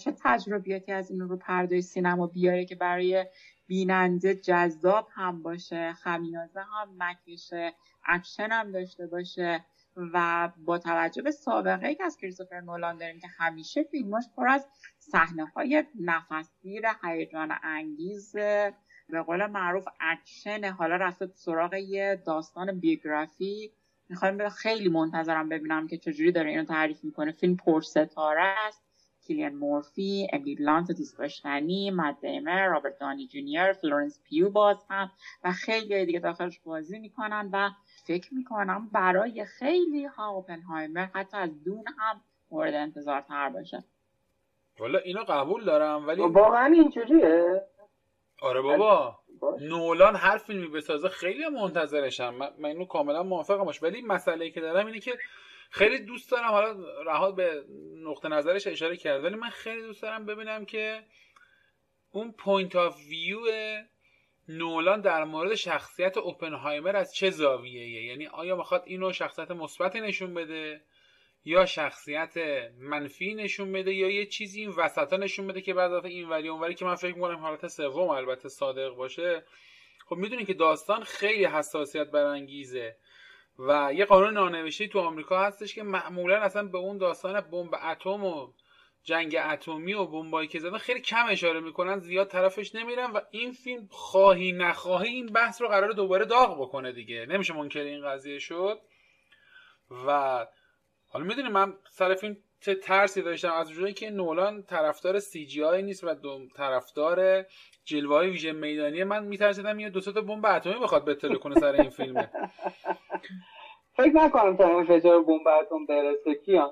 چه تجربیاتی از این رو پردای سینما بیاره که برای بیننده جذاب هم باشه، خمیازه هم نکشه، اکشن هم داشته باشه، و با توجه به سابقه ای که از کریستوفر نولان داریم که همیشه فیلماش پر از صحنه‌های نفسگیر، هیجان انگیز، به قول معروف اکشن، حالا رفته سراغ یه داستان بیوگرافی، میخوام خیلی منتظرم ببینم که چجوری داره اینو تعریف میکنه. فیلم پرستاره است. کیلیان مورفی، امیلی بلانت دوست داشتنی، مد دیمر، رابرت دانی جونیور، فلورنس پیو باز هم و خیلی دیگه داخلش بازی میکنن و فکر میکنم برای خیلی ها اوپنهایمر حتی از دون هم مورد انتظار تر باشه. والا اینو قبول دارم، ولی واقعا اینجوریه؟ آره بابا، نولان هر فیلمی بسازه خیلی منتظرشم. من, من اینو کاملا موافقم باش، ولی مسئله‌ای که دارم اینه که خیلی دوست دارم، حالا رها به نقطه نظرش اشاره کرد، ولی من خیلی دوست دارم ببینم که اون پوینت آف ویو نولان در مورد شخصیت اوپنهایمر از چه زاویه‌ایه. یعنی آیا میخواد اینو شخصیت مثبت نشون بده یا شخصیت منفی نشون بده یا یه چیزی این وسطا نشون بده که بعد از این وری اونوری که من فکر می‌کنم حالت سوم البته صادق باشه. خب میدونی که داستان خیلی حساسیت برانگیزه و یه قانون نانوشته تو آمریکا هستش که معمولا اصلا به اون داستان بمب اتم و جنگ اتمی و بمبایی که زدن خیلی کم اشاره میکنن، زیاد طرفش نمیرن، و این فیلم خواهی نخواهی این بحث رو قراره دوباره داغ بکنه دیگه، نمیشه منکر این قضیه شد. و حالا میدونی من سر فیلم چه ترسی داشتم از اونجایی که نولان طرفدار سی جی آی نیست و طرفدار جلوه‌های ویژه میدانیه، من میترسیدم یه دو تا بمب اتمی بخواد بتله کنه سر این فیلمه. فکر نکنم تا انفجار بمب اتم برسه کیان.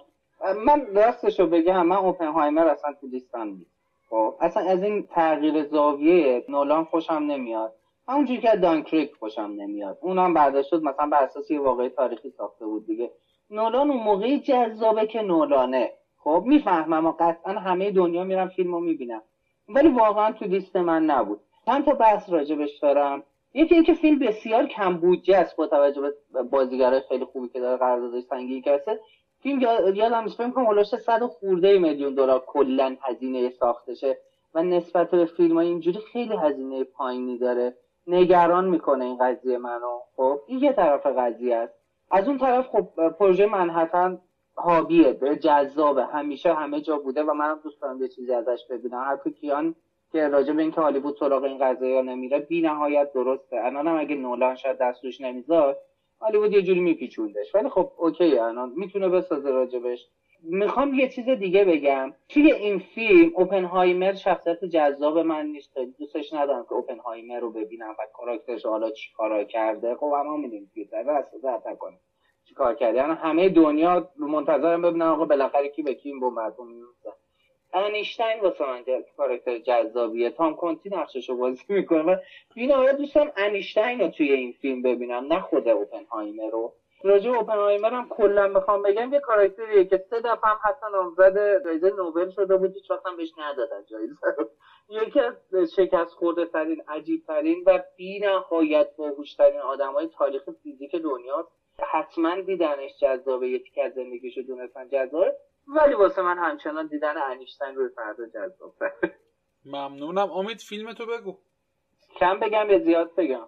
من راستشو بگم من اوپنهایمر اصلا تو لیستم نیست. خب اصلا از این تغییر زاویه نولان خوشم نمیاد. همونجوری که دانکرک خوشم نمیاد. اونم بعدش شد مثلا بر اساس یه واقعه تاریخی ساخته بود دیگه. نولان اون موقعی جذابه که نولانه. خب میفهمم و قطعا همه دنیا میرم فیلمو میبینم. ولی واقعا تو لیست من نبود. چند تا بحث راجبش دارم. یکی اینکه فیلم بسیار کم بودجه است با توجه به بازیگرای خیلی خوبی که داره، قراردادش سنگین کرده. فیلم یادم نیست فکر کنم اولش صد خورده میلیون دلار کلا هزینه ساختشه و نسبت به فیلمای اینجوری خیلی هزینه پایینی داره. نگران میکنه این قضیه منو. خب این یه طرف قضیه است. از اون طرف خب پروژه منحتن حابیه، جذابه، همیشه همه جا بوده و منم دوست دارم یه چیزی ازش ببینم. هر کیان که راجع به اینکه هالیوود سراغ این قضیه نمیره بی‌نهایت درسته. الانم اگه نولان شاید دستش نمیذاد هالیوود یه جوری میپیچوندش، ولی خب اوکی الان میتونه بسازه راجبش. میخوام یه چیز دیگه بگم، توی این فیلم اوپنهایمر شخصیت جذاب من نیست، دوستش ندارم که اوپنهایمر رو ببینم و کاراکترش حالا چیکارا کرده. خب اما میدونید که در اصل ذاتاً کنه چیکار کرده. یعنی همه دنیا منتظرم ببینن آقا بالاخره کی به کی این بمب اتم میزنه. انیشتین واسه من کاراکتر جذابیه، تام کنتی نقششو بازی میکنه و بی‌نهایت دوستم انیشتین رو توی این فیلم ببینم، نه خود اوپنهایمر رو. راجع به اوپنهایمر هم کلا بخوام بگم یه کاراکتریه که سه دفعه هم حتی نامزد جایزه نوبل شده بود، هیچ وقت هم بهش ندادن جایزه. یکی از شکست خورده ترین، عجیب ترین و بی‌نهایت باهوش ترین آدمای تاریخ فیزیک دنیا. حتما دیدنش جذابه، یکی که از زندگیشو دونستن جذابه، ولی واسه من همچنان دیدن انیشتین روی فردا جذابه. ممنونم. امید فیلم تو بگو. کم بگم یا زیاد بگم؟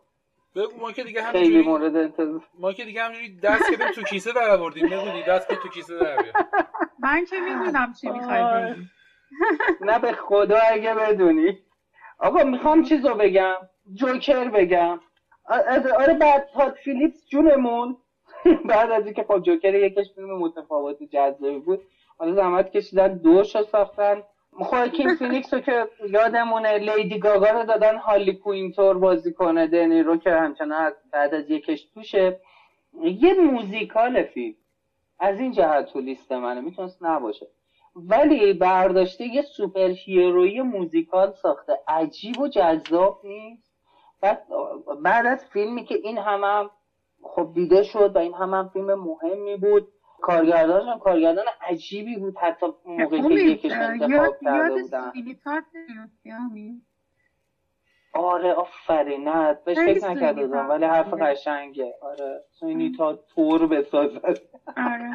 بگو، ما که دیگه همینجوری مورد انتظار ما که دیگه همینجوری دست که تو کیسه در آوردیم. بگو دست که تو کیسه در بیار. من که میدونم چی می‌خوای بگی. نه به خدا اگه بدونی. آقا میخوام چیزو بگم، جوکر بگم. آره بعد تاد فیلیپس جونمون بعد از اینکه خب جوکر یکیش فیلم متفاوت و جذابی بود، حالا زحمت کشیدن دوشو ساختن. خواکین فینیکس رو که یادمونه، لیدی گاگا رو دادن هالی کوینتور بازی کنه، دنی رو که همچنان بعد از یکش توشه. یه موزیکال فیلم از این جهت تو لیست منه، میتونست نباشه، ولی برداشته یه سوپر هیروی موزیکال ساخته. عجیب و جذاب نیست؟ بعد, بعد از فیلمی که این همم هم خب دیده شد و این هم هم فیلم مهمی بود، کارگردانش هم کارگردان عجیبی بود، حتی موقعی که یکیش انتخاب کرده بودن. یاد سیلیکات نیست یا همین آره آفرینت، بهش فکر نکرده بودم ولی حرف قشنگه. آره سونی تا تور بسازد. آره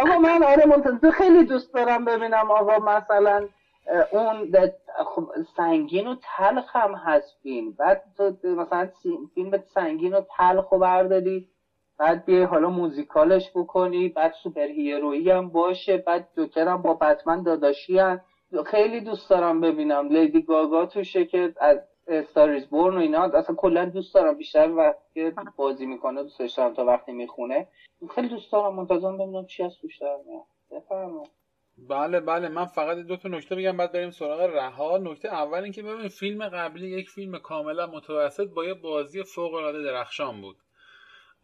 آقا من آره منتظر خیلی دوست دارم ببینم آقا مثلا اون خب سنگین و تلخ هم هست فیلم، بعد مثلا فیلم سنگین و تلخ رو برداری بعد بیای حالا موزیکالش بکنی، بعد سوپر هیرویی هم باشه، بعد جوکر هم با بتمن داداشی هم. خیلی دوست دارم ببینم لیدی گاگا توشه که از استاریز بورن و اینا، اصلا کلا دوست دارم بیشتر وقتی بازی میکنه دوستش دارم تا وقتی میخونه، خیلی دوست دارم منتظرم ببینم چی از توش در میاد. بفرمایید. بله بله من فقط دو تا نکته بگم بعد بریم سراغ رها. نکته اول این که ببین فیلم قبلی یک فیلم کاملا متوسط با یه بازی فوق العاده درخشان بود،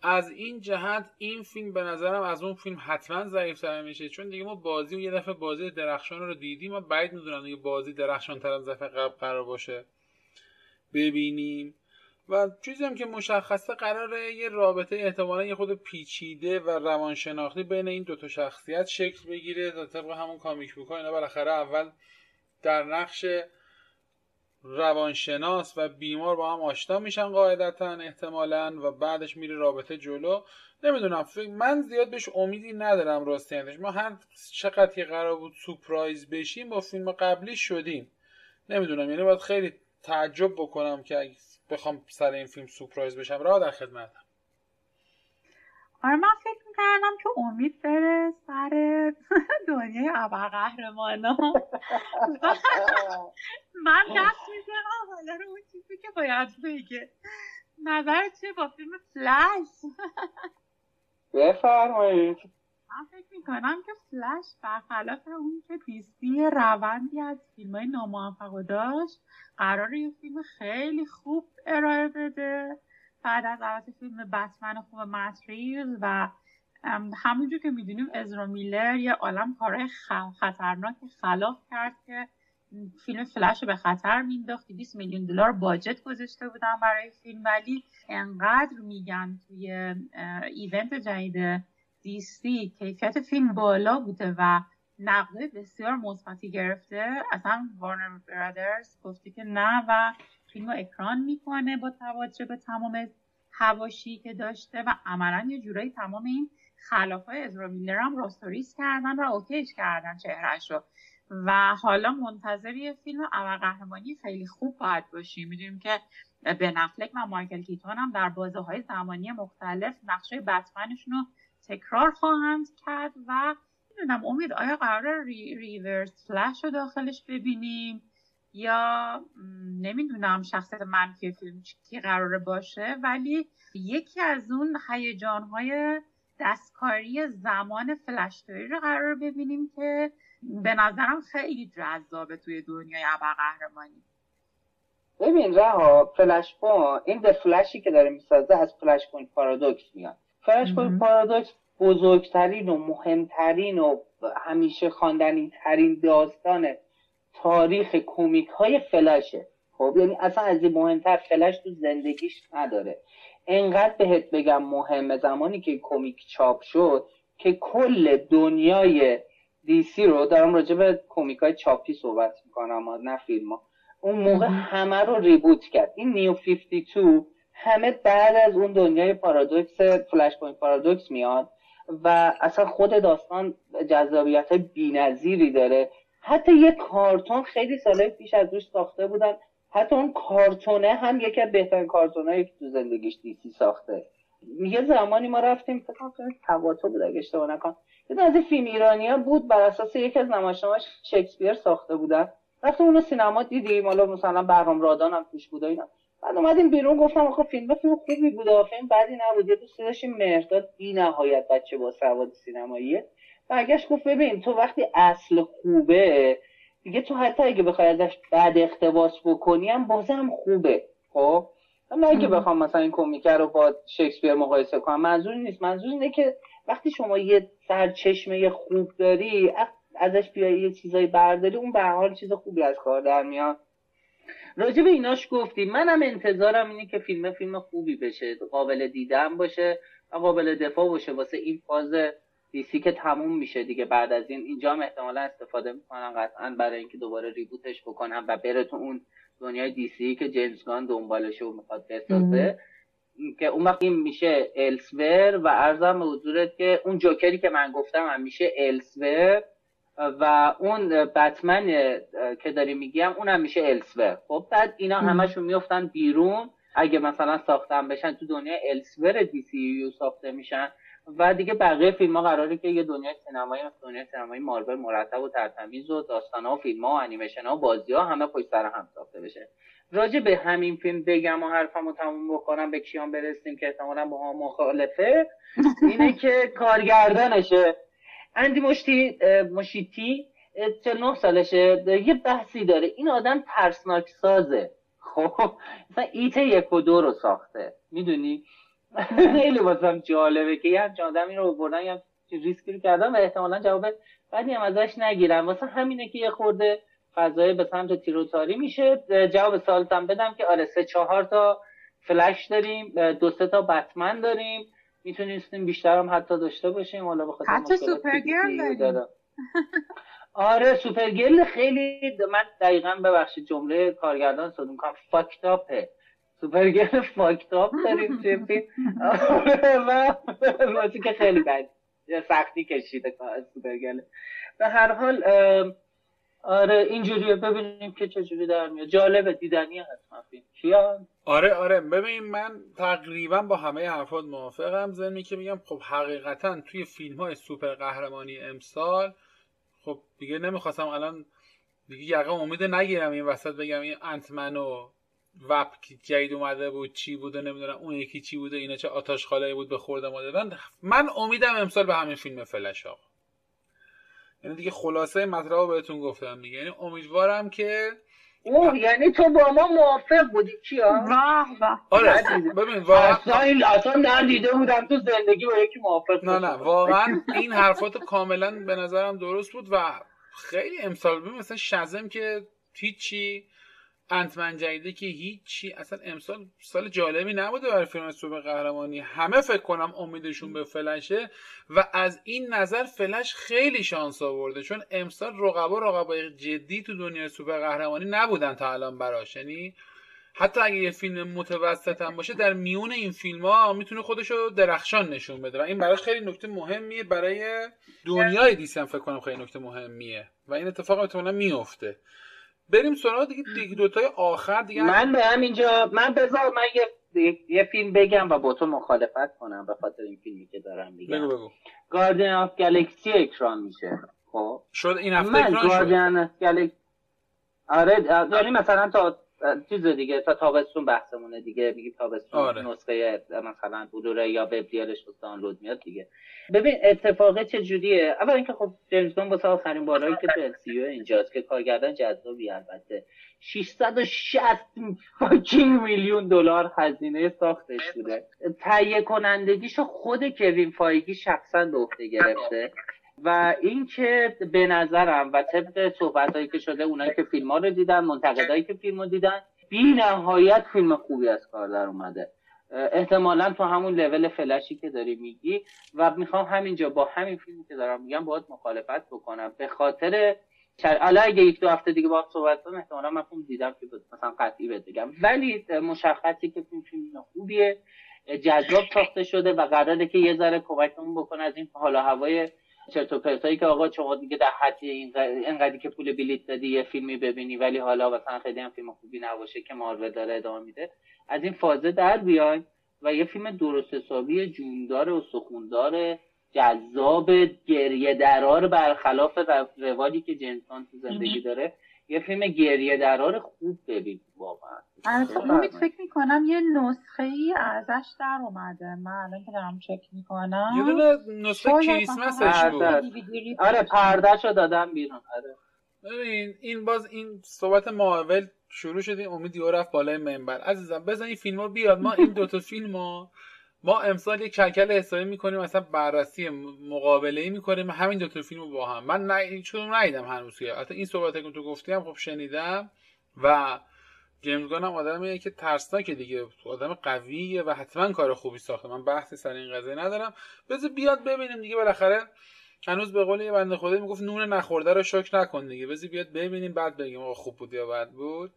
از این جهت این فیلم به نظرم از اون فیلم حتما ضعیف‌تر میشه، چون دیگه ما بازی و یه دفعه بازی درخشان رو دیدیم و بعید میدونم دیگه بازی درخشان‌تر از دفعه قبل قرار باشه ببینیم. و چیزی هم که مشخصه قراره یه رابطه احتمالاً یه خود پیچیده و روانشناختی بین این دو تا شخصیت شکل بگیره تا طبق همون کامیک بوک‌ها اینا بالاخره اول در نقش روانشناس و بیمار با هم آشنا میشن قاعدتاً احتمالاً و بعدش میره رابطه جلو. نمیدونم فکر من زیاد بهش امیدی ندارم راستینش، ما هر چقدر که قرار بود سورپرایز بشیم با فیلم قبلی شدیم. نمیدونم یعنی باید خیلی تعجب بکنم که اگه بخوام سر این فیلم سورپرایز بشم. راه در خدمتم. آره من فکر می‌کردم که امید بره سر دنیای ابرقهرمانا من دست می‌زنم حالا رو اون چیزی که باید بگه. نظر چه با فیلم فلش؟ بفرمایید. من فکر می‌کنم که فلش برخلاف اون که پیستی روندی از فیلم‌های ناموفق داشت قراره یه فیلم خیلی خوب ارائه بده بعد از عوض فیلم بتمن خوب ماتریز و همونجور که میدونیم ازرا میلر یه عالم کارهای خطرناک خلاف کرد که فیلم فلش رو به خطر مینداخت. بیست میلیون دلار باجت گذاشته بودن برای فیلم ولی انقدر میگن توی ایونت جدید دیسی کیفیت فیلم بالا بوده و نقد بسیار مثبتی گرفته، اصلا وارنر برادرز گفته که نه و فیلم رو اکران میکنه با توجه به تمام حواشی که داشته و عملا یه جورایی تمام این خلافای ازرا میلر هم راستوریز کردن و اوکیش کردن چهرهش رو و حالا منتظر یه فیلم ابرقهرمانی خیلی خوب باید باشیم. میدونیم که بن افلک و مایکل کیتون هم در بازه‌های زمانی مختلف نقشای بتمنشون رو تکرار خواهند کرد و میدونم امید آیا قراره ری، ریورس فلش رو داخلش ببینیم یا نمیدونم شخصیت منفی فیلم چی قراره باشه، ولی یکی از اون هیجان‌های دستکاری زمان فلش‌تری رو قراره ببینیم که به نظرم خیلی جذابه توی دنیای ابرقهرمانی. ببین رها فلش پوینت این ده فلشی که داره میسازه از فلش پوینت پارادوکس میاد. فلش پوینت پارادوکس بزرگترین و مهمترین و همیشه خواندنی ترین داستانه تاریخ کومیک های فلشه. خب یعنی اصلا از این مهمتر فلش تو زندگیش نداره. انقدر بهت بگم مهمه زمانی که کومیک چاپ شد که کل دنیای دیسی رو دارم راجع به کومیک های چاپی صحبت میکنم نه فیلم ها. اون موقع همه رو ریبوت کرد. این نیو پنجاه و دو همه بعد از اون دنیای پارادوکس فلش پوینت پارادوکس میاد و اصلا خود داستان جذابیت بی‌نظیری داره. حتی یه کارتون خیلی ساله پیش از روش ساخته بودن، حتی اون کارتونه هم یکی از بهترین کارتونایی که تو زندگیش دیسی ساخته. یه زمانی ما رفتیم فکر کنم تواتو بود اگه اشتباه نکنم، یه از فیلم ایرانی‌ها بود بر اساس یکی از نمایشنامه‌اش شکسپیر ساخته بودن، رفتم اونو سینما دیدیم، حالا مثلا برنامه رادان هم توش بود اینا، بعد اومدیم بیرون گفتم آخه فیلم فیلم خوبی بود آخه بعدی نبود. یه دوستی داشتیم مهرداد بی‌نهایت بچه با سواد سینماییه برگشت گفت ببین تو وقتی اصل خوبه دیگه تو حتی اگه بخوای ازش بعد اقتباس بکنی هم بازم خوبه. خب نه اگه بخوام مثلا این کمیک رو با شکسپیر مقایسه کنم، منظور نیست، منظور اینه که وقتی شما یه سرچشمه خوب داری ازش بیای یه چیزایی برداری اون به هر حال چیز خوبی از کار در میاد. راجع به ایناش گفتی، منم انتظارم اینه که فیلم فیلم خوبی بشه، قابل دیدن باشه و قابل دفاع باشه واسه این فاز دیسی که تموم میشه دیگه. بعد از این اینجا هم احتمالا استفاده میکنن قطعا برای اینکه دوباره ریبوتش بکنن و بره تو اون دنیای دی سی که جیمز گان دنبالشه و میخواد بسازه، که اون وقت این میشه السور. و عرضم به حضورت که اون جوکری که من گفتم هم میشه السور و اون بتمن که داری میگیم اون هم میشه السور. خب بعد اینا همشون میفتن بیرون اگه مثلا ساختن بشن تو دنیا السور دی سی یو ساخته میشن و دیگه بقیه فیلم ها قراره که یه دنیای سینمایی مثل دنیای سینمایی مارول مرتب و ترتمیز و داستان ها و فیلم ها و انیمیشن ها و بازی ها همه پشت سر هم ساخته بشه. راجع به همین فیلم بگم و حرفمو تموم بکنم به کیان برسیم که احتمالاً با هم مخالفه، اینه که کارگردانشه اندی مشتی مشیتی چهل و نه سالشه، یه بحثی داره. این آدم ترسناک سازه. خب مثلا ایت یک و دو رو ساخته، میدونی خیلی واسم جالبه که یه همچه آدم این رو بردن، یه همچه ریسکی رو کردن و احتمالا جواب بعدی هم ازش نگیرم. واسه همینه که یه خورده فضای به سمت تیروتاری میشه. جواب سالتم بدم که آره سه چهار تا فلش داریم، دو سه تا بتمن داریم، میتونیم بیشتر هم حتی داشته باشیم، حالا بخاطر حتی سوپرگرل داریم. آره سوپرگرل خیلی من دقیقاً ببخشید جمله کارگردان صد میکنم فاکت آپه، سوپرگرل فاکت آپ داریم توی فیلم و واسه که خیلی بد سختی کشیده سوپرگرل. به هر حال آره اینجوریه، ببینیم که چجوری در میاد. جالبه، دیدنیه حتما فیلم. کیان؟ آره آره ببین من تقریبا با همه حرفات موافقم، ضمن که میگم خب حقیقتا توی فیلم‌های سوپر قهرمانی امسال خب دیگه نمیخواستم الان دیگه یقه امید نگیرم این وسط بگم این انتمن و وپ جدید اومده بود چی بود و نمیدونم اون یکی چی بود و اینا چه آتش خالایی بود به خورد ما دادن. من امیدم امسال به همین فیلم فلش آقا، یعنی دیگه خلاصه مطلب رو بهتون گفتم دیگه، یعنی امیدوارم که اوه یعنی تو با ما موافق بودی کیا؟ واه واه آره ببین واقعا اصلا ندیده بودم تو زندگی با یکی موافق. نه نه واقعا این حرفات کاملا به نظرم درست بود و خیلی امسال ببین مثلا شزم که هیچی، انتمن جدیده که هیچی، اصلا امسال سال جالبی نبوده برای فیلم سوپر قهرمانی. همه فکر کنم امیدشون به فلشه و از این نظر فلش خیلی شانس آورده چون امسال رقبا رقبای جدی تو دنیای سوپر قهرمانی نبودن تا الان براش، یعنی حتی اگه یه فیلم متوسط هم باشه در میون این فیلم ها میتونه خودشو درخشان نشون بده و این براش خیلی نکته مهمیه، برای دنیای دیسی هم فکر کنم خیلی نکته مهمیه و این اتفاق احتمالاً میفته. بریم سراغ دیگه دوتای آخر دیگه. من به همینجا من بذار من یه یه فیلم بگم و با تو مخالفت کنم به خاطر این فیلمی که دارم میگم. بگو بگو. گاردین آف گالاکسی اکران میشه. خب شد این هفته اکران شد. گاردین آف گالاکسی آره یعنی مثلا تا چیز دیگه تا تابستون بحثمونه دیگه، میگیم تابستون آره. نسخه مثلا بلوره یا وب‌دی‌الش رو دانلود میاد دیگه. ببین اتفاقه چه جوریه. اول اینکه خب جیمز گان واسه آخرین بارایی که تو سی او اینجاست که کارگردان جذابی، البته ششصد و شصت فاکینگ میلیون دلار هزینه ساختش بوده، تهیه کنندگیشو خود کوین فایگی شخصا به عهده گرفته و این که به نظرم و طبق صحبتایی که شده اونایی که فیلم‌ها رو دیدن، منتقدایی که فیلمو دیدن، بی نهایت فیلم خوبی از کار در اومده، احتمالاً تو همون لول فلشی که داری میگی. و میخوام همینجا با همین فیلمی که دارم میگم باهات مخالفت بکنم به خاطر حالا اگه یک دو هفته دیگه باهات صحبت کنم احتمالاً من فیلم دیدم که مثلا قطعی بهت بگم، ولی مشخصه که فیلم فیلم خوبیه، جذاب ساخته شده و قراره که یه ذره کمکمون بکنه از این حالا هوای چرت و پرتایی که آقا شما دیگه در حد اینقدری که پول بلیت دادی یه فیلمی ببینی ولی حالا مثلا خیلی هم فیلم خوبی نباشه که مارول داره ادامه میده، از این فازه در بیای و یه فیلم درست حسابی جوندار و سخوندار جذاب گریه درار، برخلاف روالی که جیمز گان تو زندگی داره یه فیلم گریه درار خوب ببین واقعا. البته فکر می‌کنم یه نسخه‌ای ازش در اومده، من الان که دارم چک می‌کنم یه دونه نسخه کریسمسش بود. آره پرده‌شو دادم بیرون. آره ببین این باز این صحبت مارول شروع شد، این امید یهو رفت بالای منبر. عزیزم بزن این فیلمو بیاد، ما این دوتا فیلمو ما امسال یک کلکل حسابی می‌کنیم، مثلا بررسی مقابله‌ای می‌کنیم همین دو تا فیلمو با هم. من نه چون ندیدم هنوز، حتی این صحبتایی که تو گفتیم خب شنیدم و جیمز گان هم آدمیه که ترسناکه دیگه، آدم قویه و حتما کار خوبی ساخته، من بحثی سر این قضیه ندارم، بذار بیاد ببینیم دیگه. بالاخره هنوز به قول یه بنده خدا میگفت نون نخورده رو شک نکن دیگه، بذار بیاد ببینیم بعد بگیم آقا خوب بود یا بد بود.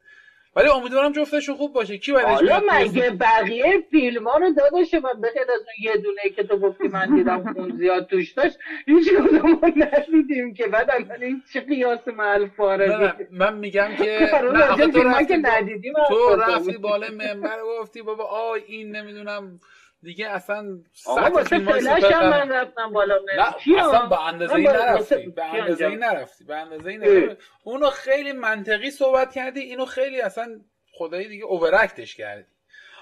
ولی امیدوارم جفتشون خوب باشه. کی بعدش حالا مگه بقیه فیلم‌ها رو داداشه من بخیر از اون یه دونه که تو گفتی من دیدم خون زیاد توش داشت هیچ کدوم ندیدیم که بعد الان این چه قیاس معالفاره. من میگم که نه تو رفتی ندیدیم تو رفتی بالا منبر گفتی بابا آی این نمیدونم دیگه اصلا آقا فلش هم من رفتم بالا نه اصلا به اندازه این نرفتی به اندازه این نرفتی به اندازه این اونو خیلی منطقی صحبت کردی اینو خیلی اصلا خدایی دیگه اوورکتش کردی.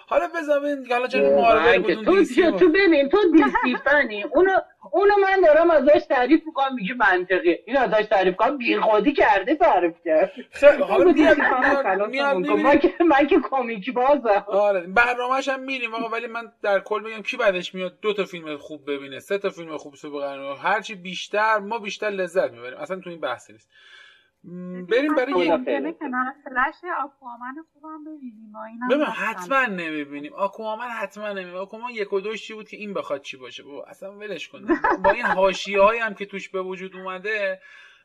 حالا بذارین حالا چه معارضه بدون تو تو ببین تو دیسی فنی اونو اونو من دارم ازش تعریف می‌کنم میگه منطقی اینو ازش تعریف کنم بیخودی کرده تعریف کرد. خیلی حالا میام من که من که کمیکی بازم آره برنامه‌ش هم می‌بینیم آقا. ولی من در کل میگم کی بعدش میاد دو تا فیلم خوب ببینه سه تا فیلم خوب سو بگیره هر چی بیشتر ما بیشتر لذت می‌بریم اصلا تو این بحث نیست. بریم برای یه فیلم کنار فلش آکوامن خوبم ببینیم ما اینا ببین حتما نمیبینیم آکوامن حتما نمیبینیم آکوامن یک و دوش چی بود که این بخواد چی باشه بابا اصلا ولش کن با این حاشیه‌ای هم که توش به وجود اومده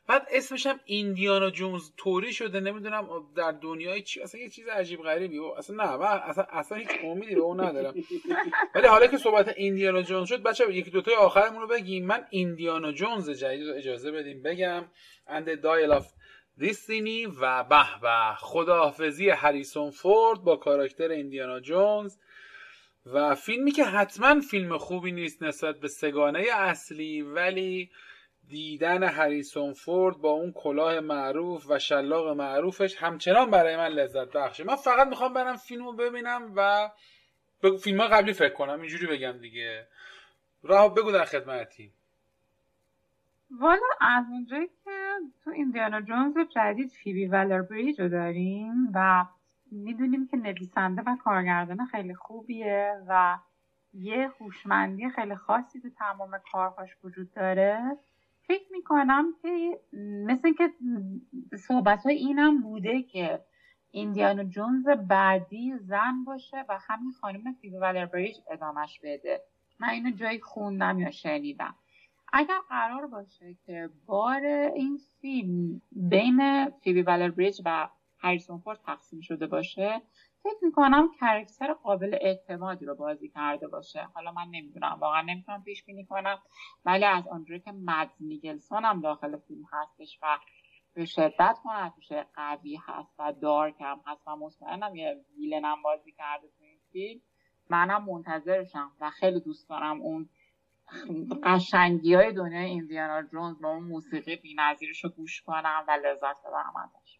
بعد اسمش هم ایندیانا جونز توری شده نمیدونم در دنیای چی اصلا یه چیز عجیب غریبی بابا اصلا نه من اصلا اصلا هیچ امیدی به اون ندارم. ولی حالا که صحبت ایندیانا جونز شد بچه‌ها یکی دو تا آخرمون رو بگیم. من ایندیانا جونز جدید رو اجازه بدیم بگم and the dial of دیستینی و به به خداحافظی هریسون فورد با کاراکتر ایندیانا جونز و فیلمی که حتما فیلم خوبی نیست نسبت به سگانه اصلی ولی دیدن هریسون فورد با اون کلاه معروف و شلاق معروفش همچنان برای من لذت بخشه. من فقط میخوام برم فیلمو ببینم و به فیلم ها قبلی فکر کنم اینجوری بگم دیگه. راه بگو در خدمتی. والا از اونجایی که تو ایندیانا جونز جدید فیبی والربریج رو داریم و میدونیم که نویسنده و کارگردان خیلی خوبیه و یه هوشمندی خیلی خاصی تو تمام کارهاش وجود داره فکر میکنم که مثل که صحبت های اینم بوده که ایندیانا جونز بعدی زن باشه و همین خانم فیبی والربریج ادامش بده. من اینو جایی خوندم یا شنیدم. اگر قرار باشه که بار این فیلم بین فیبی والربریج و هریسون فورد تقسیم شده باشه فکر میکنم کاراکتر قابل اعتمادی رو بازی کرده باشه. حالا من نمیدونم واقعا نمیتونم پیش بینی کنم ولی از آنجایی که مدز میگلسون هم داخل فیلم هستش و به شدت هنرپیشه قوی هست و دارک هم هست و مطمئنم یه ویلن هم بازی کرده تو این فیلم منم منتظرشم و خیلی دوست دارم اون قشنگی های دنیای ایندیانا جونز با اون موسیقی بی‌نظیرش رو گوش کنم و لذت ببرم ازش.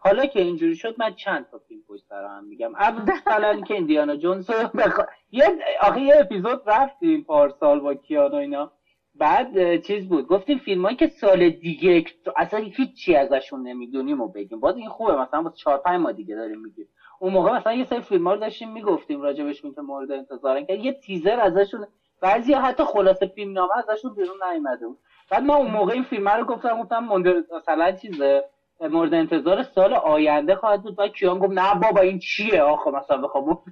حالا که اینجوری شد من چند تا فیلم پشت سر هم میگم. اولا که ایندیانا جونز بخ... یه آخه یه اپیزود رفتیم پارسال با کیانو اینا بعد چیز بود گفتیم فیلمایی که سال دیگه اصلا هیچی ازشون نمیدونیم و بگیم باز این خوبه مثلا باز چهار پنج ما دیگه داریم میگیم. اون موقع مثلا یه سری فیلم‌ها رو داشتیم میگفتیم راجبشون که مورد انتظارن که یه تیزر ازشون بعضی حتی خلاصه فیلم نامه ازشون بیرون نیومده بود. بعد من اون موقع این فیلم رو گفتم گفتم مثلا چیزه مورد انتظار سال آینده خواهد بود. بعد کیان گفت نه بابا این چیه آخه مثلا بخوام.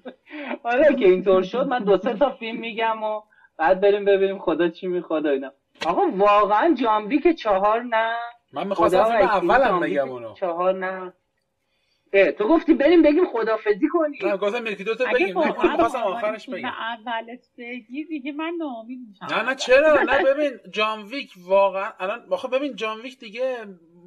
حالا که اینطور شد من دو سه تا فیلم میگم و بعد بریم ببینیم خدا چی میخواد اینا. آقا واقعا جانبی که چهار نه من می‌خواستم اولم بگم اونو چهار نه اه تو گفتی بریم بگیم خدافظی کنیم. من گفتم یکی دو تا بگیم. من خواستم آخرش بگیم. اولت بگی دیگه من ناامید میشم. نه نه چرا؟ نه ببین جان ویک واقعا الان آخه ببین جان ویک دیگه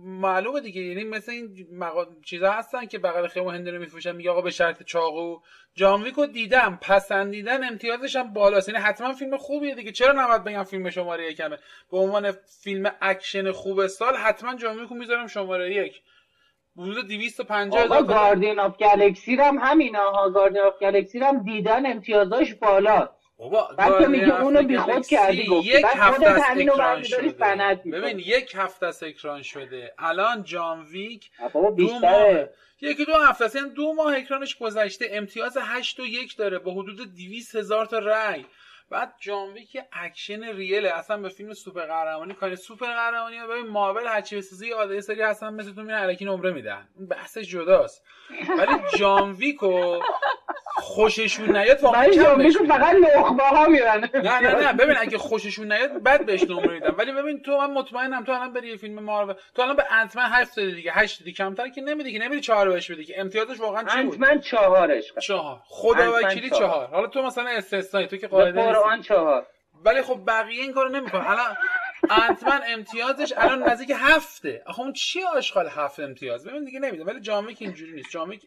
معلومه دیگه یعنی مثلا این مقا... چیزا هستن که بغل خیابون هندونه میفروشن میگه آقا به شرط چاقو. جان ویکو دیدم پسندیدن امتیازش هم بالاست یعنی حتما فیلم خوبیه دیگه. چرا نباید بگم فیلم شماره یک همه به عنوان فیلم اکشن خوب سال حتما جان ویکو میذارم شماره یک. بوده دویست و پنجاه تا گاردین آف گالاکسی هم همیناها گاردین آف گالاکسی هم دیدن امتیازاش بالاست. بابا بعد میگه اونو بیخود که علی گفت یک هفته است اکران شده. ببین یک هفته است اکران شده. الان جان ویک دو ماه یکی دو هفته است دو ماه اکرانش گذشته امتیاز هشت و یک داره با حدود دویست هزار تا رای. بعد جان ویک اکشن ریله اصلا به فیلم سوپر قهرمانی کاری سوپر قهرمانی ببین مارول هرچی بسازی آدای سری هستن مثل تو میرن الکی نمره میدن بحث جداست. ولی جان ویکو خوششون نیاد واقعا کم بهشون فقط نخبه‌ها میرن. نه نه نه ببین اگه خوششون نیاد بعد بهش نمره میدم. ولی ببین تو من مطمئنم تو الان بری یه فیلم مارول تو الان به انتمن هفت دادی دیگه، هشت دادی، کمتر که نمیدی که نمیری چهار بهش بدی که. امتیازش واقعا چی بود؟ انتمن چهارش چهار خداوکیلی چهار. حالا تو مثلا استثنایی تو که قاعده قرآن چهار، ولی خب بقیه این کارو نمیکنن. الان انتمن امتیازش الان نزدیک هفته. آخه اون چی آشغال هفت امتیاز ببین دیگه نمیده. ولی جامعه که اینجوری نیست. جامعه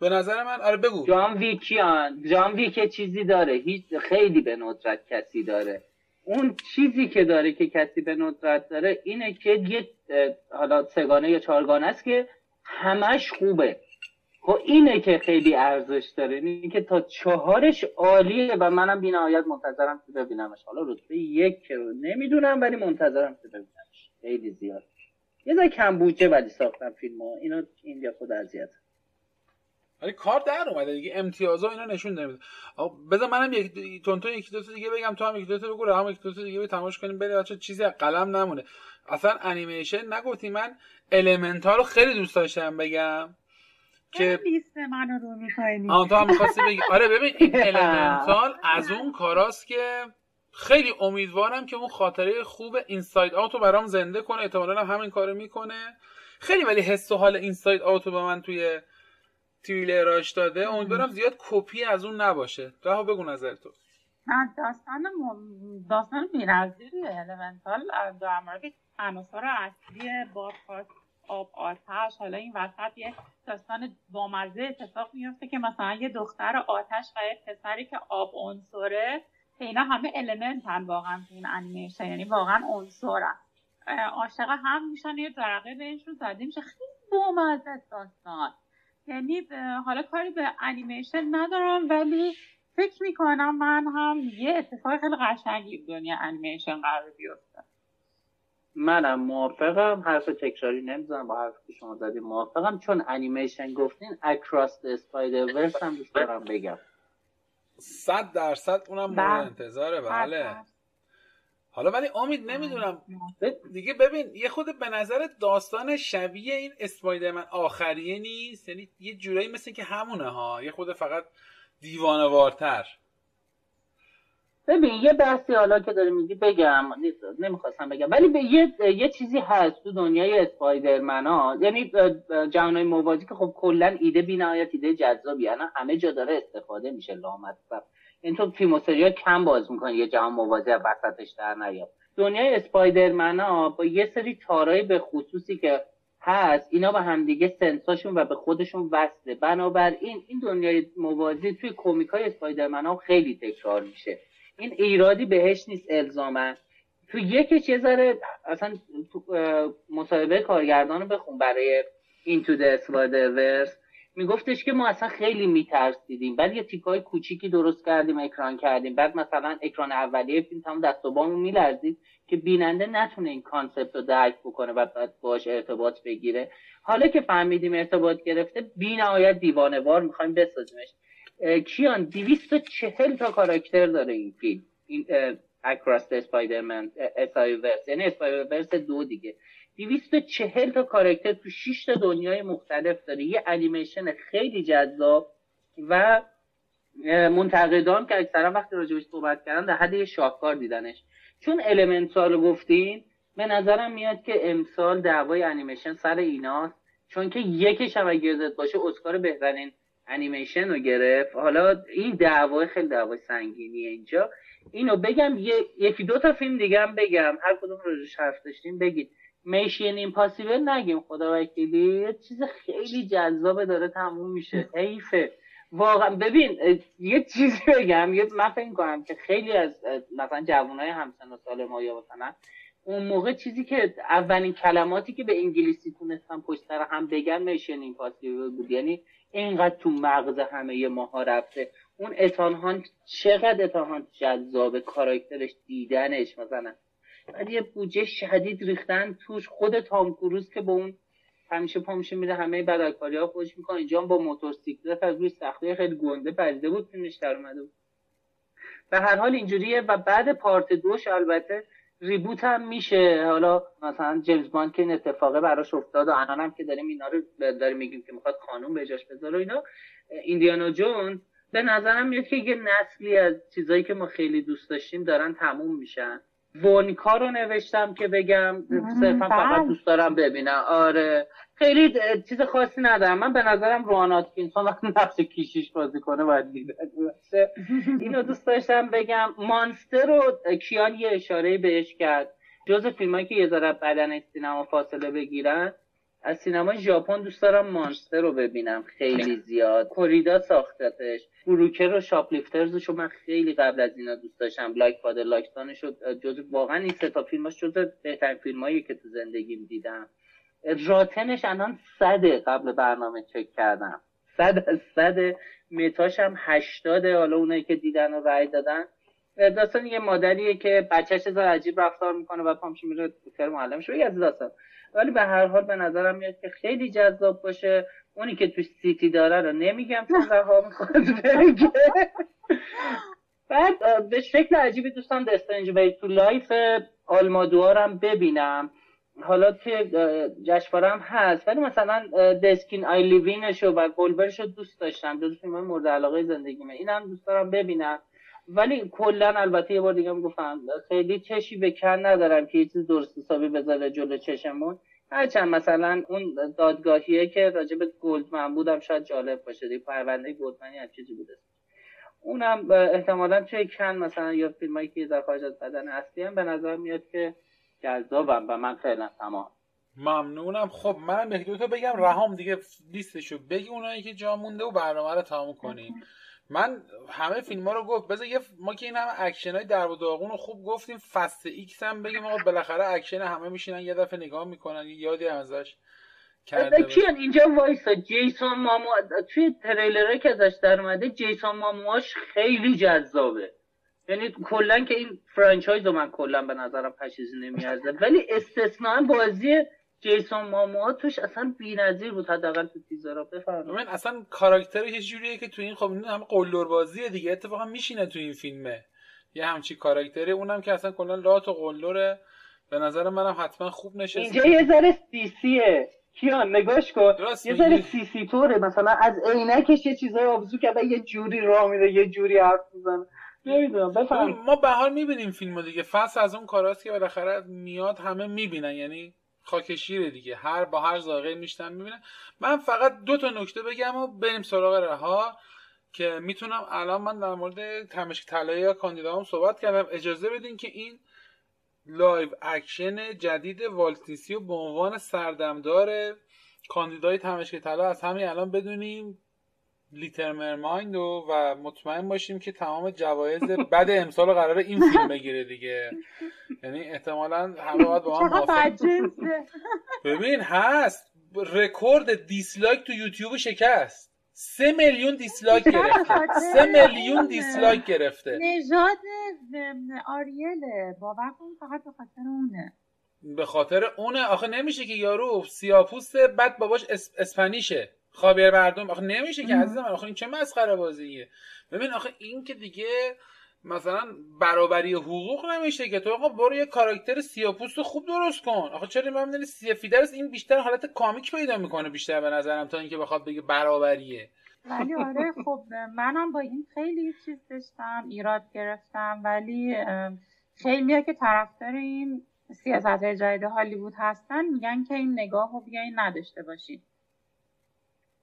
به نظر من آره بگو. جان ویکیان جان ویک چیزی داره هیچ خیلی به ندرت کسی داره. اون چیزی که داره که کسی به ندرت داره اینه که یه حالا سگانه یا چارگانه است که همش خوبه. خب اینه که خیلی ارزش داره. اینه که تا چهارش عالیه و منم بی‌نهایت منتظرم که ببینمش. حالا رتبه یک رو نمیدونم ولی منتظرم که ببینمش. خیلی زیاد. یه ذره کم بودجه ولی ساختم فیلمو. اینو اینجا خود اذیت. ولی کار در اومده دیگه، امتیازا اینا نشون نمیده. بذار منم یک تونتون یک دو تا دیگه بگم، تو هم یک دو تا بگو، رها هم یک دو تا دیگه تماشا کنیم بریم بچا، چیزی از قلم نمونه. اصلا انیمیشن نگفتی. من المنتال رو خیلی دوست داشتم بگم که لیست منو رو می‌کنی. آها تو هم می‌خواستی بگی. آره ببین این المنتال از اون کاراست که خیلی امیدوارم که اون خاطره خوب اینساید آوتو برام زنده کنه. احتمالاً هم همین کارو میکنه. خیلی ولی حس و حال اینساید آوتو به من توی تریلراش داده. امیدوارم زیاد کپی از اون نباشه. رها بگو نظر تو. من داستان م... داستان میرزیری المنتال در مورد عناصر اصلی باد خاص آب آتش. حالا این وسط یه داستان بامزه اتفاق میفته که مثلا یه دختر آتش و یه پسری که آب عنصره. اینا همه المنت هم واقعا تو این انیمیشن، یعنی واقعا عنصرن، عاشق هم میشن، یه جرقه بهشون زده میشه. خیلی بامزه داستان. یعنی حالا کاری به انیمیشن ندارم ولی فکر میکنم من هم یه اتفاق خیلی قشنگی دنیا انیمیشن قرار بیفته. منم موافقم، حرف تکراری نمیزنم با حرفی که شما زدید. موافقم چون انیمیشن گفتین. اکراس د اسپایدر ورس هم دوست دارم بگم. صد درصد اونم مورد انتظاره. بله حالا ولی امید نمیدونم دیگه. ببین یه خود به نظر داستان شبیه این اسپایدرمن آخریه نیست، یعنی یه جورایی مثل که همونه ها، یه خود فقط دیوانه‌وارتر. ببین یه بحثی حالا که داری میگی بگم، نمیخواستم بگم ولی به یه،, یه چیزی هست تو دنیای اسپایدرمن ها، یعنی جهانهای موازی که خب کلا ایده بی‌نهایت ایده جذابی الان همه جا داره استفاده میشه لامصب. این تو فیلم و سریال کم باز میکنی یه جهان موازی از وسطش در نیاد. دنیای اسپایدرمن ها با یه سری تارهای به خصوصی که هست اینا با همدیگه سنساشون و به خودشون وصله، بنابراین این دنیای موازی توی کمیکای اسپایدرمن ها خیلی تکرار میشه. این ایرادی بهش نیست الزاما. تو یکیش یه ذره اصلا مصاحبه کارگردان رو بخون برای Into the Spider-Verse میگفتش که ما اصلا خیلی میترسیدیم بعد یه تیکای کوچیکی درست کردیم اکران کردیم، بعد مثلا اکران اولیه فیلم تمام دست و بامون میلرزید که بیننده نتونه این کانسپت رو درک بکنه و بعد باهاش ارتباط بگیره. حالا که فهمیدیم ارتباط گرفته بی‌نهایت دیوانه‌وار می‌خوایم بسازیمش. کیان دویست و چهل تا کاراکتر داره این فیلم، این اکراس اسپایدرمن اسپایدرورس، یعنی اسپایدرورس دو دیگه. دویست و چهل تا کاراکتر تو شش تا دنیای مختلف داره. یه انیمیشن خیلی جذاب و منتقدان که اکثرا وقتی راجبش صحبت کردن در حد یه شاهکار دیدنش. چون المنتال رو گفتین به نظرم میاد که امسال دعوای انیمیشن سر ایناست، چون که یکیش هم اگه یادت باشه اسکار بهترین انیمیشن رو گرفت. حالا این دعوای خیلی دعوای سنگینیه اینجا. اینو بگم یه یکی دو تا فیلم دیگه هم بگم، هر کدوم رو حرف داشتیم بگید. میشن ایمپاسیبل نگیم خداوکیلی، چیز خیلی جذابه داره تموم میشه. حیفه واقعا. ببین یه چیزی بگم، یه من فکر می‌کنم که خیلی از مثلا جوانای همسن و سال ما یا مثلا اون موقع چیزی که اولین کلماتی که به انگلیسی تونستن پشت سر هم بگن میشن ایمپاسیبل بود. یعنی اینقدر تو مغز همه ماها رفته. اون اتان هانت چقدر اتان هانت جذاب کاراکترش دیدنش، مثلا بعد یه بودجه شدید ریختن توش. خود تام کروز که با اون همیشه پا میشه میره همه بدلکاری‌ها خوش میکنه، اینجا با موتورسیکلت از روی سختی‌های خیلی گنده پریده بود فیلمش در اومده بود. به هر حال اینجوریه و بعد پارت دوش البته ریبوت هم میشه. حالا مثلا جیمز باند که این اتفاقه براش افتاد و الان هم که داریم اینا رو داریم میگیم که میخواد قانون به جاش بذاره اینا. ایندیانا جونز به نظرم میاد که یه نسلی از چیزایی که ما خیلی دوست داشتیم دارن تموم میشن. وونیکا رو نوشتم که بگم صرفا فقط دوست دارم ببینم. آره خیلی چیز خاصی ندارم. من به نظرم روان آتکینسون وقتی نقش کیشیش بازی کنه باید دیدن باشه. اینو دوست داشتم بگم. مانستر رو کیان یه اشاره بهش کرد. جز فیلمایی که یه ذره بدن از سینما فاصله بگیرن، از سینما ژاپن دوست دارم مانستر رو ببینم خیلی زیاد. کوریدا ساختتش، بروکر و شاپلیفترزشو من خیلی قبل از اینا دوست داشتم. بلک فادر لاکسانشو جز واقعا این سه تا فیلماش جز بهترین فیلمایی که تو زندگیم دیدم. راتنش الان صده، قبل برنامه چک کردم صد صد متاش هم هشتاده. حالا اونایی که دیدن و رأی دادن، داستان یه مادریه که بچه‌ش از عجیب رفتار میکنه و پامش میره سر معلمش بگه از داستان. ولی به هر حال به نظرم میاد که خیلی جذاب باشه. اونی که توی سیتی داره رو نمیگم چون رها می‌خواد بگه. بعد به شکل عجیبی دوستان دسترنج وی تو لایف آلمادوارم ببینم، حالا که جشنواره‌ام هست. ولی مثلا دسکین آی لیوینش و گلبرش رو دوست داشتم، جز فیلم‌های مورد علاقه زندگیمه. اینم دوست دارم ببینم. ولی کلا البته یه بار دیگه هم گفتم خیلی چشی به کن ندارم که یه چیز درست حسابی بذاره جلو چشمون. هرچند مثلا اون دادگاهیه که راجع به گلدمن بودم شاید جالب باشه دیگه، پرونده گلدمنی هم چیزی بوده، اونم احتمالاً توی کن مثلا یا فیلمایی که در خارج از بدن اصلی هم به نظر میاد که جذابم و من فعلا تمام. ممنونم. خب من بهتون بگم رهام دیگه لیستشو بگی اونایی که جا مونده و برنامه رو تموم کنیم. من همه فیلم‌ها رو گفت بذار یه ما که این همه اکشن‌های درب و داغون رو خوب گفتیم، فست ایکس هم بگیم آقا بالاخره اکشن همه میشینن یه دفعه نگاه میکنن یادی ازش کرده. کیان اینجا وایسا، جیسون مامو توی تریلره که ازش در اومده جیسون مامواش خیلی جذابه. یعنی کلا که این فرانچایز رو من کلا به نظرم پشیزی نمیارزه، ولی استثناً بازی جیسون ماموا توش اصلا بی‌نظیر بود. حداقل تو تیزرها بفهمید من اصلا کاراکترش یه جوریه که تو این خب هم قلدربازیه دیگه، اتفاقا میشینه تو این فیلمه یه همچی کاراکتره، اونم که اصلا کلا لات و قلدره. به نظر منم حتما خوب نشسته. اینجا یه ذره سیسیه کیان، نگاش کن یه ذره سیسی طوره، مثلا از عینکش یه چیزای آبزو که یه جوری راه میره یه جوری حرف میزنه. نمیدونم بفهم ما بهار میبینیم فیلمو دیگه، فصل از اون کاراست که بالاخره میاد همه میبینن، یعنی خاکشیره دیگه، هر با هر ذائقه میشتن میبینن. من فقط دو تا نکته بگم و بریم سراغ رها که میتونم. الان من در مورد تمشک طلایی یا کاندیدام صحبت کردم، اجازه بدین که این لایو اکشن جدید والت دیسنی به عنوان سردمدار کاندیدای تمشک طلا از همین الان بدونیم لیتل مرمایند و و مطمئن باشیم که تمام جوایز بد امسال قراره این فیلم بگیره دیگه. یعنی احتمالاً همه باید با هم موافقن. ببین هست رکورد دیسلایک تو یوتیوب شکست، سه میلیون دیسلایک گرفته. سه میلیون دیسلایک گرفته. نژاد آریله باور کن فقط به خاطر اونه. به خاطر اونه آخه نمیشه که یارو سیاپوسته بعد باباش اسپانیشه خابیر مردم، آخه نمیشه که عزیزم. آخه این چه مسخره بازیه. ببین آخه این که دیگه مثلا برابری حقوق نمیشه که تو آقا برو یه کاراکتر سیاپوست خوب درست کن. آخه چرا معمولا سیافیدرس این بیشتر حالت کامیک پیدا میکنه بیشتر به نظرم تا اینکه بخواد بگه برابریه. ولی آره خب منم با این خیلی چیز داشتم ایراد گرفتم، ولی خیلی که طرفدار این سیاست‌های جدید هالیوود هستن میگن که این نگاهو بیاین نداشته باشین.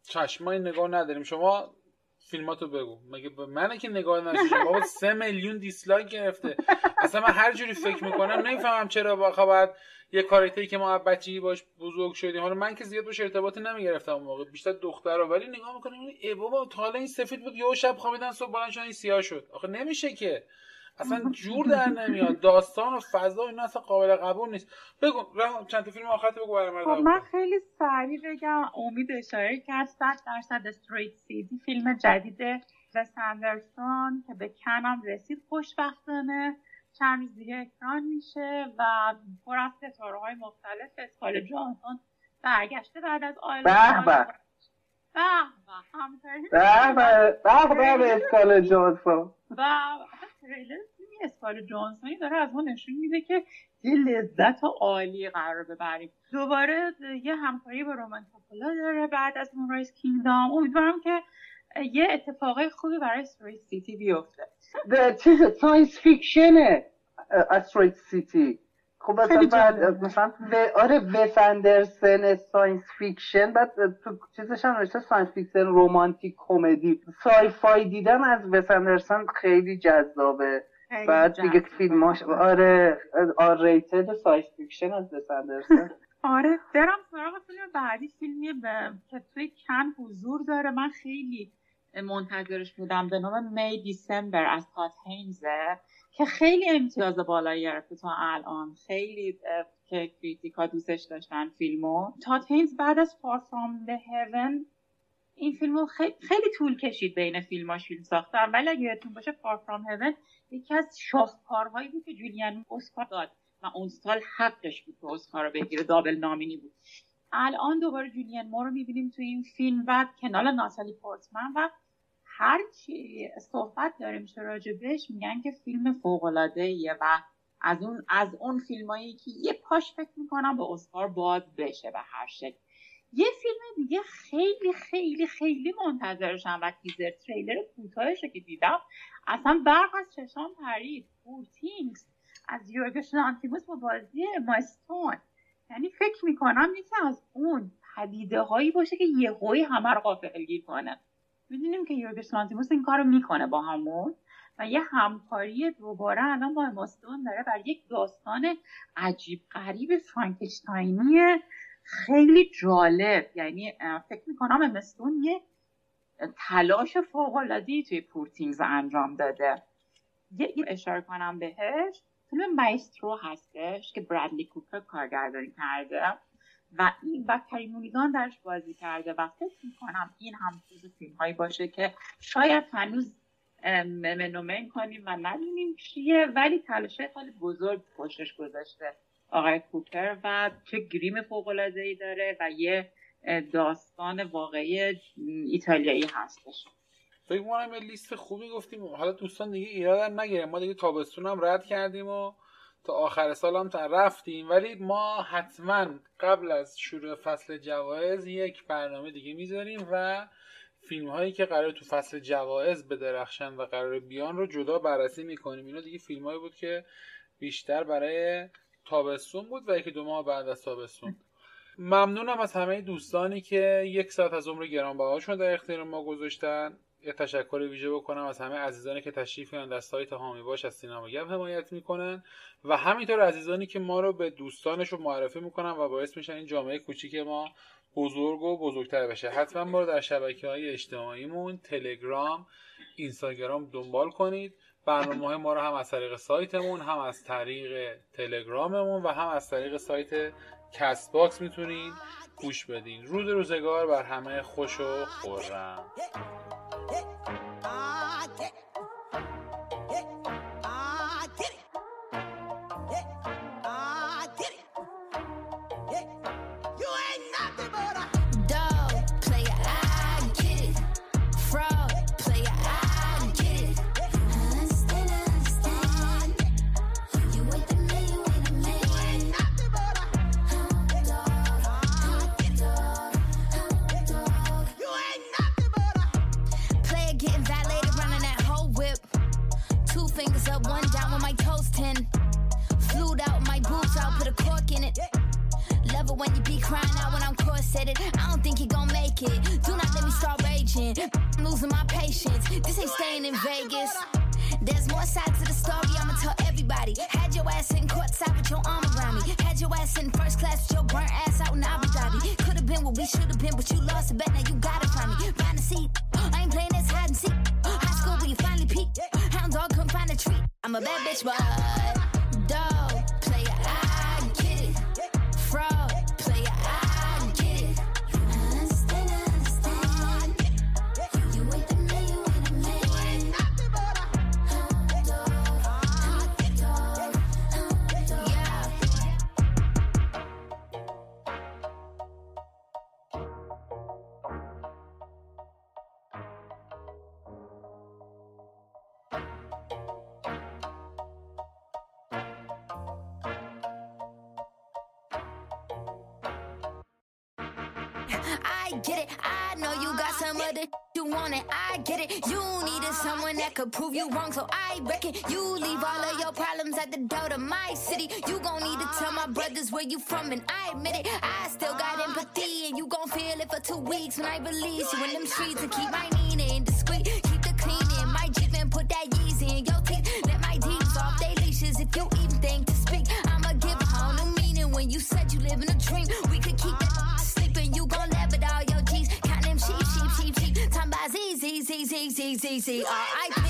چشمای نگاه نداریم. شما فیلماتو بگو. مگه منه که نگاه نشم بابا سه میلیون دیسلایک گرفته. اصلا من هر جوری فکر میکنم نمیفهمم چرا باخه باید یه کاراکتری که ما بچگی باش بزرگ شدیم، حالا من که زیاد باش ارتباطی نمیگرفتم اون موقع بیشتر دخترا، ولی نگاه میکنم ای بابا تا حالا این سفید بود یهو شب خوابیدن صبح بلند شدن این سیاه شد. آخه نمیشه که اصلا جور در نمیاد. داستان و فضا اینا اصلا قابل قبول نیست. بگو چند تا فیلم آخرت بگو برام. خب من خیلی سریع بگم. امید اشاره کرد صد درصد استریت سیدی فیلم جدید وس اندرسون که به کنم رسید خوشبختانه، چند روز دیگه اکران میشه و پر از ستاره‌های مختلف. اسکارلت جانسون برگشته بعد از آیلند. به به به به همچنین به به به به اسکارلت جانسون و تریلر فیلمی اسکارلت جانسون داره از ما نشون میده که یه لذت عالی قرار ببریم. دوباره یه همکاری با رومن کوپولا داره بعد از مونرایز کینگدام. امیدوارم که یه اتفاقای خوبی برای استروید سیتی بیفته. چیزه ساینس فیکشنه استروید سیتی. خب مثلا بعد مثلا آره ویس اندرسن ساینس فیکشن، بعد تو چیزش هم نوشته ساینس فیکشن رومانتیک کمدی، سای فای دیدم از ویس اندرسن خیلی جذابه. بعد دیگه فیلماش آره آر ریتد ساینس فیکشن از ویس اندرسن. آره درم سراغ فیلم بعدی، فیلمی که توی کن حضور داره، من خیلی منتظرش بودم، به نام می دیسمبر از تاد هینزه که خیلی امتیاز بالایی گرفته تا الان، خیلی که کریتیکا دوستش داشتن فیلمو. تاد هینز بعد از فار فرام دی هیون این فیلمو خیلی, خیلی طول کشید بین فیلماش فیلم ساختن، ولی اگه یادتون باشه فار فرام هیون یکی از شاهکارهایی بود که جولیان اسکار داد و اون سال حقش بود که اسکار رو بگیره، دابل نامینی بود. الان دوباره جولیان مور رو میبینیم تو این فیلم و کنار ناتالی پورتمن و هر چی صحبت داره میشه راجبش میگن که فیلم فوق‌العاده‌ایه و از اون از اون فیلمایی که یه پاش فکر میکنم به اسکار باز بشه به هر شکل. یه فیلم دیگه خیلی خیلی خیلی منتظرشم و تیزر تریلر کوتاهش که دیدم اصلا برق از چشام پرید، پور تینگز از یورگوس لانتیموس با بازی ماستون، یعنی فکر میکنم یکی از اون پدیده هایی باشه که یه هوی همه رو غافلگیر کنه. میدونیم که یورگوس لانتیموس این کار رو میکنه با همون و یه همکاری دوباره الان با ماستون داره بر یک داستان عجیب غریب فرانکشتاینی خیلی جالب. یعنی فکر میکنم ماستون یه تلاش فوق‌العاده‌ای توی پورتینگز انجام داده. یه اشاره کنم بهش، فیلم مایسترو هستش که برادلی کوپر کارگردانی کرده و این و کریمولیگان درش بازی کرده و فکر میکنم این هم چیز فیلم هایی باشه که شاید هنوز منومن کنیم و ندونیم چیه، ولی تلاشه خیلی بزرگ پشتش گذاشته آقای کوپر و چه گریم فوق‌العاده‌ای داره و یه داستان واقعی ایتالیایی هستش. فکر می‌کنم لیست خوبی گفتیم. حالا دوستان دیگه ایرادم نگیرن، ما دیگه تابستون هم رد کردیم و تا آخر سال هم تا رفتیم، ولی ما حتما قبل از شروع فصل جوایز یک برنامه دیگه میذاریم و فیلم‌هایی که قرار تو فصل جوایز بدرخشن و قرار بیان رو جدا بررسی می‌کنیم. اینا دیگه فیلم‌هایی بود که بیشتر برای تابستون بود و یکی دو ماه بعد از تابستون. ممنونم از همه دوستانی که یک ساعت از عمر گرانبهاشون در اختیار ما گذاشتن. یه تشکر ویژه بکنم از همه عزیزانی که تشریف میارن در سایت هامی باش از سینما گپ حمایت میکنن و همینطور عزیزانی که ما رو به دوستانشون معرفی میکنن و باعث میشن این جامعه کوچیک ما بزرگ و بزرگتر بشه. حتما ما رو در شبکه‌های اجتماعیمون، تلگرام، اینستاگرام دنبال کنید. برنامه‌های ما رو هم از طریق سایتمون، هم از طریق تلگراممون و هم از طریق سایت کست باکس میتونید گوش بدین. روز روزگار بر همه خوش و خرم. I did it. Yeah, I did it. Yeah, I did it. Yeah, you ain't nothing but a dog player. I get it. Fraud player. I get it. Understand, understand. You with the me, you ain't a man. You ain't nothing but a dog. I get it. Dog. You ain't nothing but a player getting that. Fingers up, one down with my toes ten. Flued out, my boobs out, put a cork in it. Love it when you be crying out when I'm corseted. I don't think you gon' make it. Do not let me start raging. I'm losing my patience. This ain't staying in Vegas. There's more sides to the story, I'ma tell everybody. Had your ass sitting courtside with your arm around me. Had your ass sitting first class with your burnt ass out in Abu Dhabi. Could've been what we should've been, but you lost a bet, now you gotta find me. Find a seat, I ain't playing this hide and seek. High school where you finally peaked. Hound dog couldn't find a treat. I'm a bad bitch, but dog player, I get it. Fraud player, I get it. Understand, understand. You ain't the man, you ain't a man. You ain't nothing but a hound dog, hound dog, hound dog. Yeah. I get it. I know you got some other you want it. I get it. You needed someone that could prove you wrong, so I reckon you leave all of your problems at the door to my city. You gon' need to tell my brothers where you from, and I admit it. I still got empathy, and you gon' feel it for two weeks when I release you in them streets. And keep my Nina indiscreet, keep the clean in my Jeep and put that Yeezy in your teeth. Let my deeds off they leashes if you even think to speak. I'ma give a whole new meaning when you said you live in a dream. We could keep that sleeping, you gon' laugh at all your G's. Count them sheep, sheep, sheep, sheep. Time by Z, Z, Z, Z, Z, Z, Z, R I P